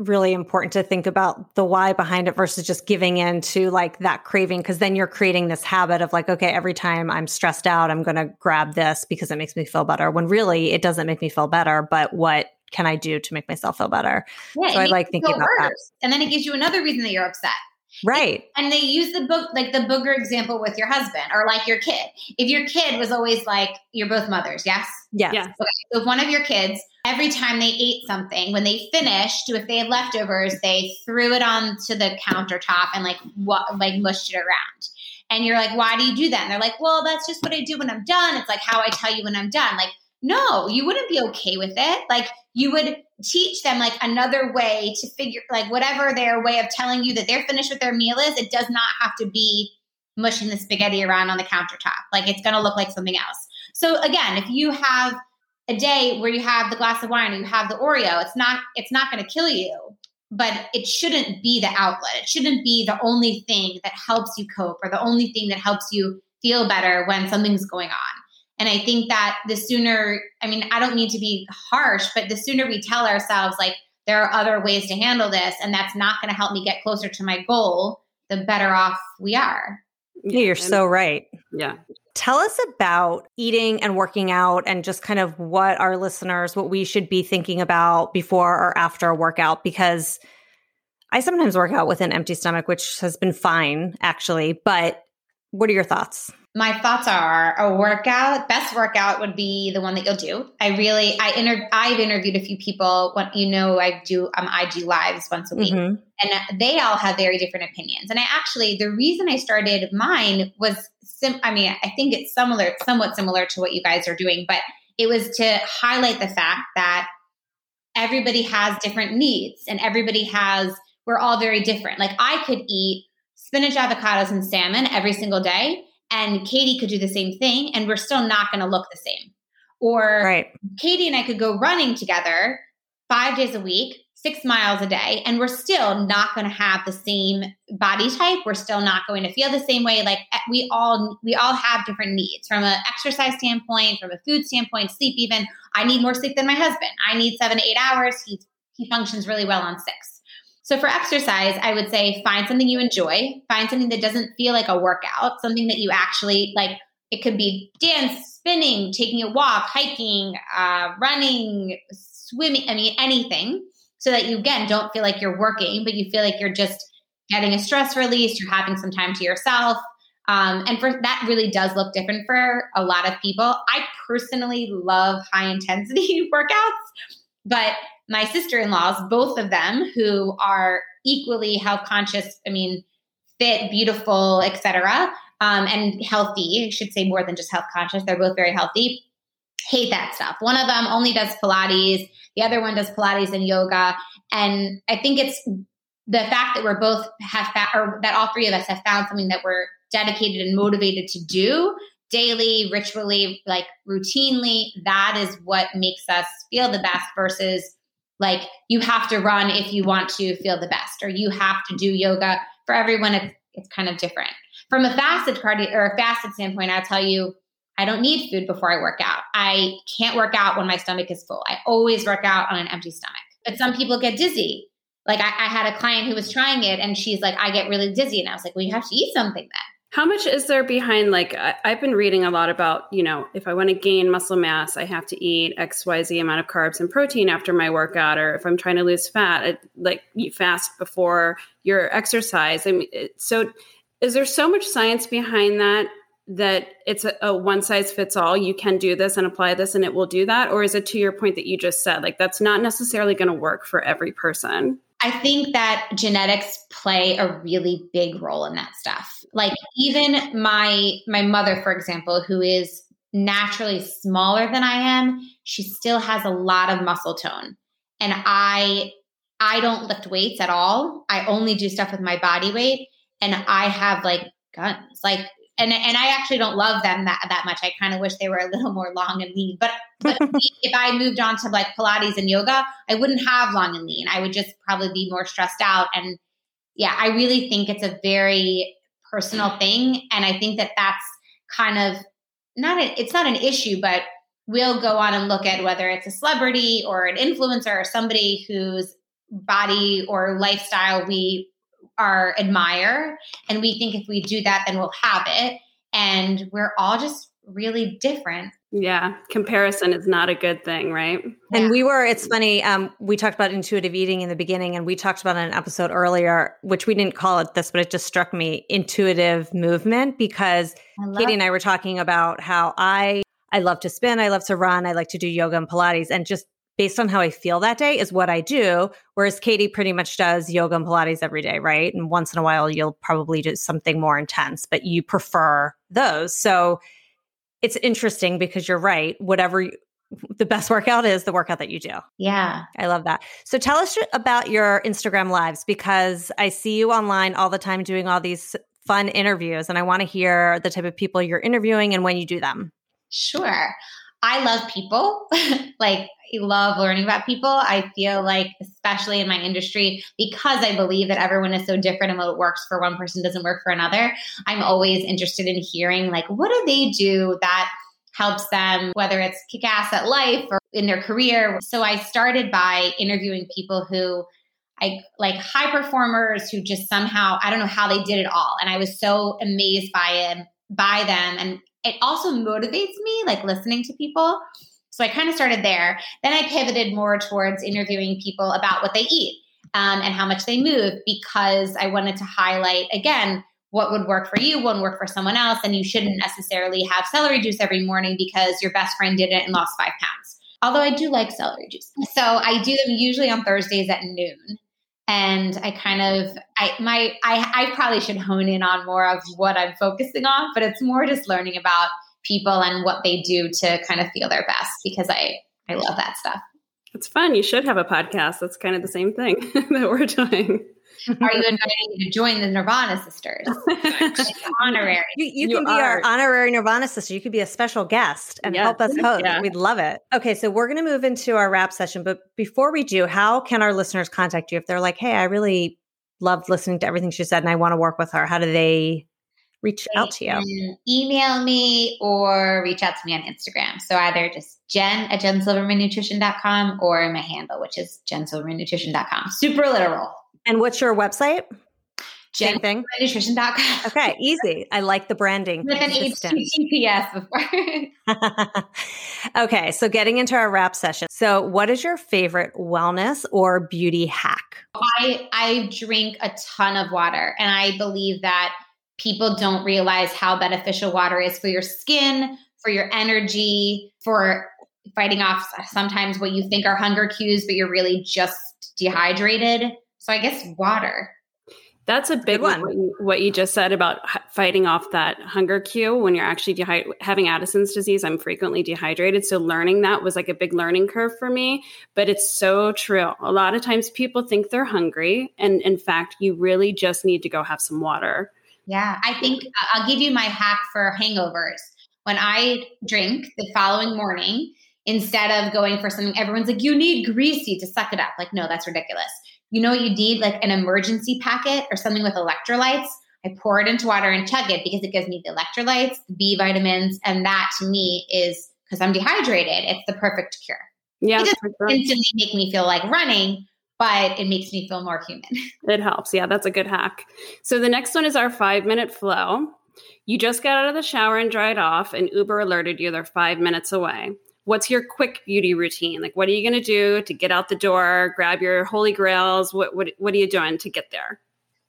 really important to think about the why behind it versus just giving in to like that craving. Cause then you're creating this habit of like, okay, every time I'm stressed out, I'm going to grab this because it makes me feel better, when really it doesn't make me feel better, but what can I do to make myself feel better? Yeah, so I like thinking about that. And then it gives you another reason that you're upset. Right. And they use the booger example with your husband or like your kid. If your kid was always like, you're both mothers, yes? Yes. Okay. So if one of your kids, every time they ate something, when they finished, if they had leftovers, they threw it onto the countertop and mushed it around. And you're like, why do you do that? And they're like, well, that's just what I do when I'm done. It's like how I tell you when I'm done. Like, no, you wouldn't be okay with it. Like, you would teach them like another way to figure, like whatever their way of telling you that they're finished with their meal is, it does not have to be mushing the spaghetti around on the countertop. Like, it's going to look like something else. So again, if you have a day where you have the glass of wine or you have the Oreo, it's not going to kill you, but it shouldn't be the outlet. It shouldn't be the only thing that helps you cope or the only thing that helps you feel better when something's going on. And I think that the sooner, I mean, I don't mean to be harsh, but the sooner we tell ourselves like there are other ways to handle this and that's not going to help me get closer to my goal, the better off we are. Yeah, you're so right. Yeah. Tell us about eating and working out and just kind of what our listeners, what we should be thinking about before or after a workout, because I sometimes work out with an empty stomach, which has been fine actually, but what are your thoughts? My thoughts are a workout, best workout would be the one that you'll do. I've interviewed a few people when, I do IG lives once a week and they all have very different opinions. And the reason I started mine was, I think it's somewhat similar to what you guys are doing, but it was to highlight the fact that everybody has different needs and we're all very different. Like I could eat spinach, avocados, and salmon every single day. And Katie could do the same thing, and we're still not going to look the same. Or right. Katie and I could go running together 5 days a week, 6 miles a day, and we're still not going to have the same body type. We're still not going to feel the same way. Like we all have different needs from an exercise standpoint, from a food standpoint, sleep even. I need more sleep than my husband. I need 7 to 8 hours. He functions really well on 6. So for exercise, I would say find something you enjoy, find something that doesn't feel like a workout, something that you actually like. It could be dance, spinning, taking a walk, hiking, running, swimming, anything so that you, again, don't feel like you're working, but you feel like you're just getting a stress release, you're having some time to yourself. And for that really does look different for a lot of people. I personally love high intensity workouts, but my sister-in-laws, both of them who are equally health conscious, fit, beautiful, et cetera, and healthy, I should say more than just health conscious. They're both very healthy, hate that stuff. One of them only does Pilates. The other one does Pilates and yoga. And I think it's the fact that we're both that all three of us have found something that we're dedicated and motivated to do daily, ritually, like routinely, that is what makes us feel the best versus like you have to run if you want to feel the best, or you have to do yoga. For everyone, it's kind of different. From a fasted standpoint, I'll tell you, I don't need food before I work out. I can't work out when my stomach is full. I always work out on an empty stomach. But some people get dizzy. Like I had a client who was trying it and she's like, I get really dizzy. And I was like, well, you have to eat something then. How much is there behind, like, I've been reading a lot about, if I want to gain muscle mass, I have to eat XYZ amount of carbs and protein after my workout, or if I'm trying to lose fat, you fast before your exercise. So is there so much science behind that it's a one size fits all, you can do this and apply this and it will do that? Or is it to your point that you just said, like, that's not necessarily going to work for every person? I think that genetics play a really big role in that stuff. Like even my mother, for example, who is naturally smaller than I am, she still has a lot of muscle tone. And I don't lift weights at all. I only do stuff with my body weight, and I have like guns. Like and I actually don't love them that much. I kind of wish they were a little more long and lean. But if I moved on to like Pilates and yoga, I wouldn't have long and lean. I would just probably be more stressed out. And yeah, I really think it's a very personal thing. And I think that that's kind of it's not an issue, but we'll go on and look at whether it's a celebrity or an influencer or somebody whose body or lifestyle we admire. And we think if we do that, then we'll have it. And we're all just really different. Yeah. Comparison is not a good thing, right? And yeah. It's funny. We talked about intuitive eating in the beginning, and we talked about an episode earlier, which we didn't call it this, but it just struck me, intuitive movement, because Katie and I were talking about how I love to spin. I love to run. I like to do yoga and Pilates, and just based on how I feel that day is what I do. Whereas Katie pretty much does yoga and Pilates every day, right? And once in a while, you'll probably do something more intense, but you prefer those. So it's interesting because you're right. The best workout is the workout that you do. Yeah. I love that. So tell us about your Instagram lives, because I see you online all the time doing all these fun interviews, and I want to hear the type of people you're interviewing and when you do them. Sure. I love people. Like, I love learning about people. I feel like, especially in my industry, because I believe that everyone is so different and what works for one person doesn't work for another, I'm always interested in hearing, like, what do they do that helps them, whether it's kick ass at life or in their career. So I started by interviewing people who I like, high performers who just somehow, I don't know how they did it all. And I was so amazed by them. And it also motivates me, like listening to people. So I kind of started there. Then I pivoted more towards interviewing people about what they eat and how much they move, because I wanted to highlight, again, what would work for you wouldn't work for someone else. And you shouldn't necessarily have celery juice every morning because your best friend did it and lost 5 pounds. Although I do like celery juice. So I do them usually on Thursdays at noon. And I kind of, I probably should hone in on more of what I'm focusing on, but it's more just learning about people and what they do to kind of feel their best, because I love that stuff. It's fun. You should have a podcast. That's kind of the same thing that we're doing. Are you inviting me to join the Nirvana Sisters? Honorary. You can be our honorary Nirvana Sister. You could be a special guest and help us host. Yeah. We'd love it. Okay, so we're going to move into our wrap session. But before we do, how can our listeners contact you if they're like, hey, I really loved listening to everything she said and I want to work with her? How do they reach out to you? Email me or reach out to me on Instagram. So either just jen@jensilvermannutrition.com or my handle, which is jensilvermannutrition.com. Super literal. And what's your website? Same thing? Nutrition.com. Okay, easy. I like the branding. With an HTTPS before. Okay, so getting into our wrap session. So what is your favorite wellness or beauty hack? I drink a ton of water, and I believe that people don't realize how beneficial water is for your skin, for your energy, for fighting off sometimes what you think are hunger cues, but you're really just dehydrated. So I guess water. That's a big one. What you just said about fighting off that hunger cue when you're actually having Addison's disease. I'm frequently dehydrated. So learning that was like a big learning curve for me, but it's so true. A lot of times people think they're hungry. And in fact, you really just need to go have some water. Yeah. I think I'll give you my hack for hangovers. When I drink the following morning, instead of going for something, everyone's like, you need greasy to suck it up. Like, no, that's ridiculous. You know what you need? Like an emergency packet or something with electrolytes. I pour it into water and chug it because it gives me the electrolytes, the B vitamins. And that to me is, because I'm dehydrated, it's the perfect cure. Yeah, it doesn't instantly make me feel like running, but it makes me feel more human. It helps. Yeah, that's a good hack. So the next one is our 5-minute flow. You just got out of the shower and dried off and Uber alerted you they're 5 minutes away. What's your quick beauty routine? Like, what are you going to do to get out the door, grab your holy grails? What are you doing to get there?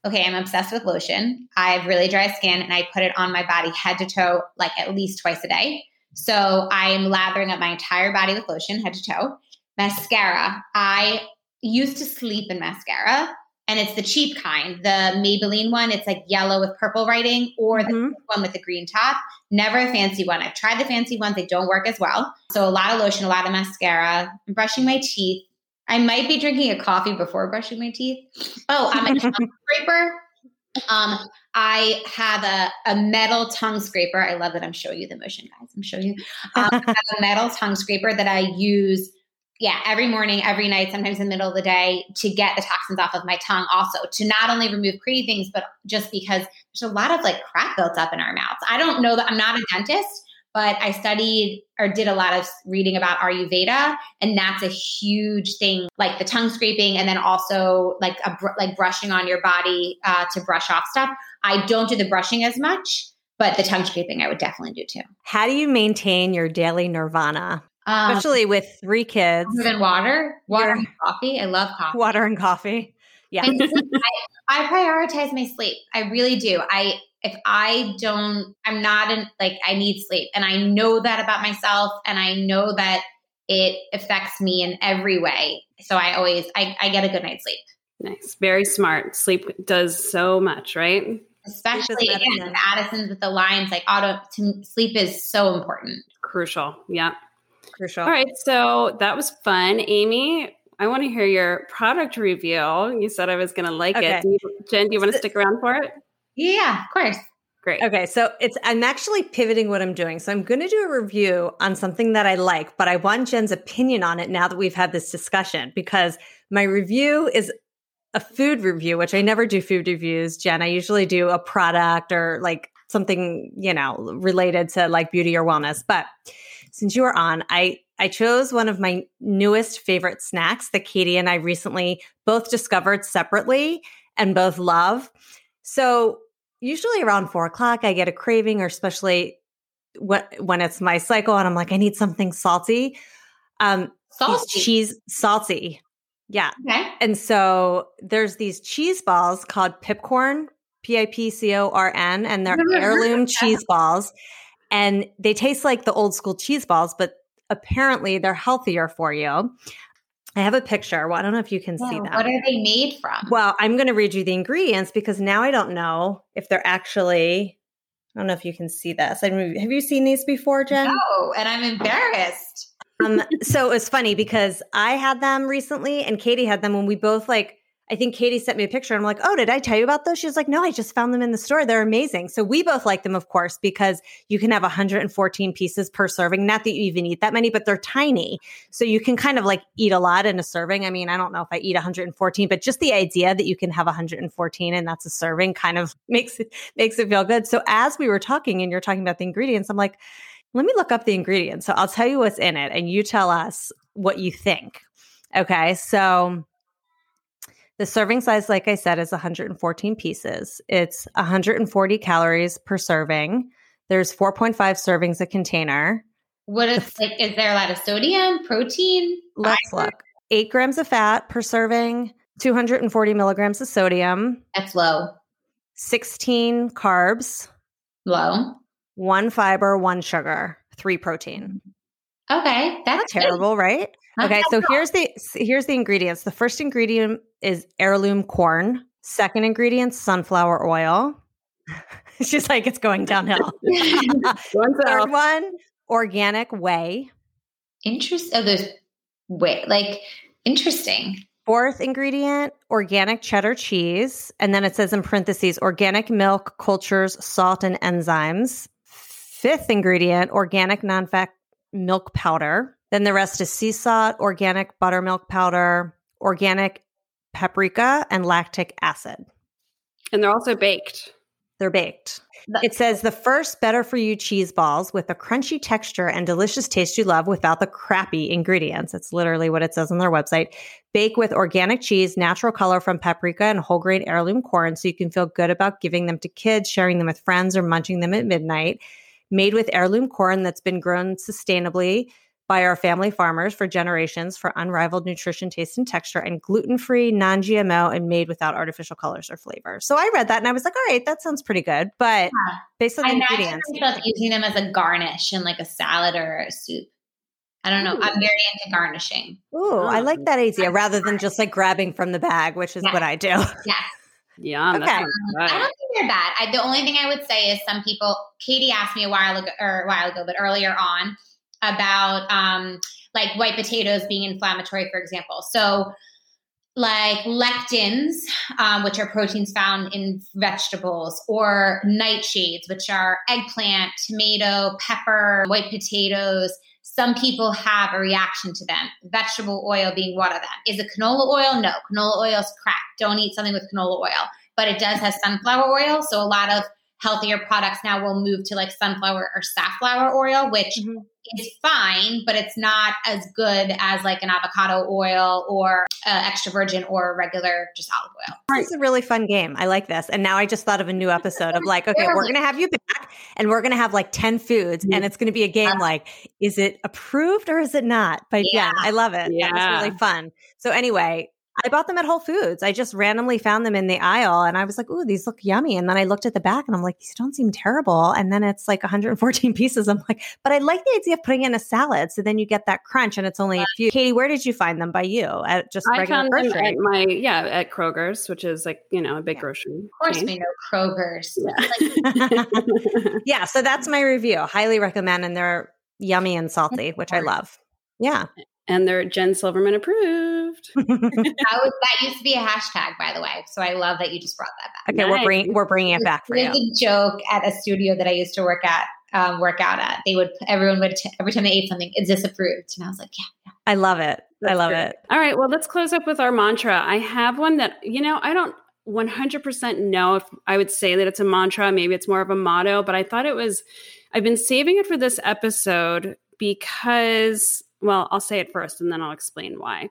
Okay. I'm obsessed with lotion. I have really dry skin and I put it on my body head to toe, like at least twice a day. So I'm lathering up my entire body with lotion head to toe. Mascara. I used to sleep in mascara, and it's the cheap kind, the Maybelline one. It's like yellow with purple writing, or the one with the green top. Never a fancy one. I've tried the fancy ones. They don't work as well. So a lot of lotion, a lot of mascara. I'm brushing my teeth. I might be drinking a coffee before brushing my teeth. Oh, I'm a tongue scraper. I have a metal tongue scraper. I love that I'm showing you the motion, guys. I'm showing you. I have a metal tongue scraper that I use every morning, every night, sometimes in the middle of the day, to get the toxins off of my tongue also, to not only remove cravings, but just because there's a lot of like crap built up in our mouths. I don't know that I'm not a dentist, but I studied or did a lot of reading about Ayurveda, and that's a huge thing, like the tongue scraping and then also like brushing on your body to brush off stuff. I don't do the brushing as much, but the tongue scraping I would definitely do too. How do you maintain your daily nirvana? Especially with 3 kids. Other than water and coffee. I love coffee. Water and coffee. Yeah. I prioritize my sleep. I really do. I need sleep, and I know that about myself, and I know that it affects me in every way. So I get a good night's sleep. Nice. Very smart. Sleep does so much, right? Especially with Addison's, with the Lyme's, sleep is so important. Crucial. Yeah. Crucial. All right. So that was fun. Amy, I want to hear your product review. You said I was going to like it. Jen, do you want to stick around for it? Yeah, of course. Great. Okay. So I'm actually pivoting what I'm doing. So I'm going to do a review on something that I like, but I want Jen's opinion on it now that we've had this discussion, because my review is a food review, which I never do food reviews, Jen. I usually do a product or like something, related to like beauty or wellness. But since you were on, I chose one of my newest favorite snacks that Katie and I recently both discovered separately and both love. So usually around 4 o'clock, I get a craving, or especially when it's my cycle and I'm like, I need something salty. Salty. Yeah. Okay. And so there's these cheese balls called Pipcorn, P-I-P-C-O-R-N, and they're heirloom cheese balls. And they taste like the old school cheese balls, but apparently they're healthier for you. I have a picture. Well, I don't know if you can see that. What are they made from? Well, I'm going to read you the ingredients because now I don't know if they're actually – I don't know if you can see this. Have you seen these before, Jen? No, and I'm embarrassed. So it was funny because I had them recently and Katie had them when we both like – I think Katie sent me a picture. And I'm like, oh, did I tell you about those? She was like, no, I just found them in the store. They're amazing. So we both like them, of course, because you can have 114 pieces per serving. Not that you even eat that many, but they're tiny. So you can kind of like eat a lot in a serving. I mean, I don't know if I eat 114, but just the idea that you can have 114 and that's a serving kind of makes it feel good. So as we were talking and you're talking about the ingredients, I'm like, let me look up the ingredients. So I'll tell you what's in it and you tell us what you think. Okay. So the serving size, like I said, is 114 pieces. It's 140 calories per serving. There's 4.5 servings a container. What is like? Is there a lot of sodium, protein? Let's look. 8 grams of fat per serving, 240 milligrams of sodium. That's low. 16 carbs. Low. 1 fiber, 1 sugar, 3 protein. Okay. That's terrible, right? Okay. So here's the ingredients. The first ingredient is heirloom corn. Second ingredient, sunflower oil. It's just like, it's going downhill. Third one, organic whey. Interesting. Oh, there's whey. Like, interesting. Fourth ingredient, organic cheddar cheese. And then it says in parentheses, organic milk, cultures, salt, and enzymes. Fifth ingredient, organic non-fat milk powder. Then the rest is sea salt, organic buttermilk powder, organic paprika, and lactic acid. And they're also baked. They're baked. It says the first better for you cheese balls with a crunchy texture and delicious taste you love without the crappy ingredients. It's literally what it says on their website. Bake with organic cheese, natural color from paprika, and whole grain heirloom corn so you can feel good about giving them to kids, sharing them with friends, or munching them at midnight. Made with heirloom corn that's been grown sustainably by our family farmers for generations for unrivaled nutrition, taste, and texture, and gluten-free, non-GMO, and made without artificial colors or flavors. So I read that and I was like, all right, that sounds pretty good. But based on the ingredients. I imagine using them as a garnish in like a salad or a soup. I don't know. Ooh. I'm very into garnishing. Ooh, I like that idea rather than just like grabbing from the bag, which is what I do. Yeah. Yeah. Okay. I don't think they're bad. The only thing I would say is some people, Katie asked me a while ago, but earlier on, about like white potatoes being inflammatory, for example. So like lectins, which are proteins found in vegetables, or nightshades, which are eggplant, tomato, pepper, white potatoes. Some people have a reaction to them. Vegetable oil being one of them. Is it canola oil? No. Canola oil is crap. Don't eat something with canola oil. But it does have sunflower oil. So a lot of healthier products now will move to like sunflower or safflower oil, which is fine, but it's not as good as like an avocado oil or extra virgin or regular just olive oil. This is a really fun game. I like this. And now I just thought of a new episode of like, okay, we're going to have you back and we're going to have like 10 foods and it's going to be a game like, is it approved or is it not? But yeah I love it. Yeah. It's really fun. So anyway, I bought them at Whole Foods. I just randomly found them in the aisle and I was like, ooh, these look yummy. And then I looked at the back and I'm like, these don't seem terrible. And then it's like 114 pieces. I'm like, but I like the idea of putting in a salad. So then you get that crunch and it's only a few. Katie, where did you find them by you? At just regular grocery? I found them at at Kroger's, which is like, a big grocery. Of course we know Kroger's. Yeah. Yeah. So that's my review. Highly recommend. And they're yummy and salty, which I love. Yeah. And they're Jen Silverman approved. That used to be a hashtag, by the way. So I love that you just brought that back. Okay, nice. we're bringing it back for you. There's a joke at a studio that I used to work out at. Every time they ate something, is this approved? And I was like, yeah. I love it. I love it. All right. Well, let's close up with our mantra. I have one that, I don't 100% know if I would say that it's a mantra. Maybe it's more of a motto, but I thought I've been saving it for this episode because... Well, I'll say it first and then I'll explain why.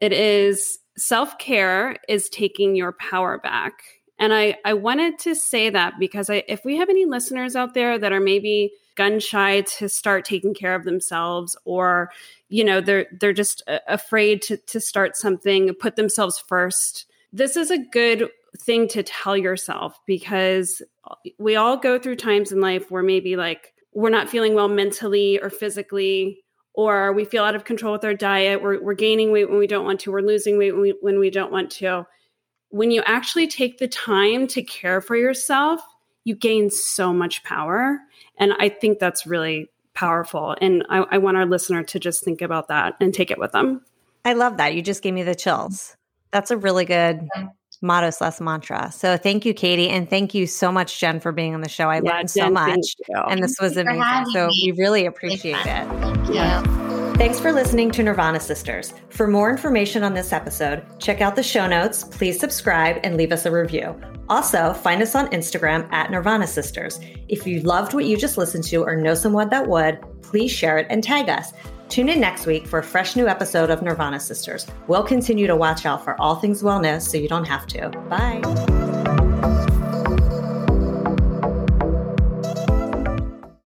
It is self-care is taking your power back. And I wanted to say that because if we have any listeners out there that are maybe gun shy to start taking care of themselves, or, you know, they're just afraid to start something, put themselves first, this is a good thing to tell yourself, because we all go through times in life where maybe like we're not feeling well mentally or physically, or we feel out of control with our diet. We're gaining weight when we don't want to. We're losing weight when we don't want to. When you actually take the time to care for yourself, you gain so much power. And I think that's really powerful. And I want our listener to just think about that and take it with them. I love that. You just gave me the chills. That's a really good motto / mantra. So thank you, Katie. And thank you so much, Jen, for being on the show. I learned Jen, so much. And this was amazing. So we really appreciate it. Thank you. Thanks for listening to Nirvana Sisters. For more information on this episode, check out the show notes. Please subscribe and leave us a review. Also, find us on Instagram at Nirvana Sisters. If you loved what you just listened to or know someone that would, please share it and tag us. Tune in next week for a fresh new episode of Nirvana Sisters. We'll continue to watch out for all things wellness so you don't have to. Bye.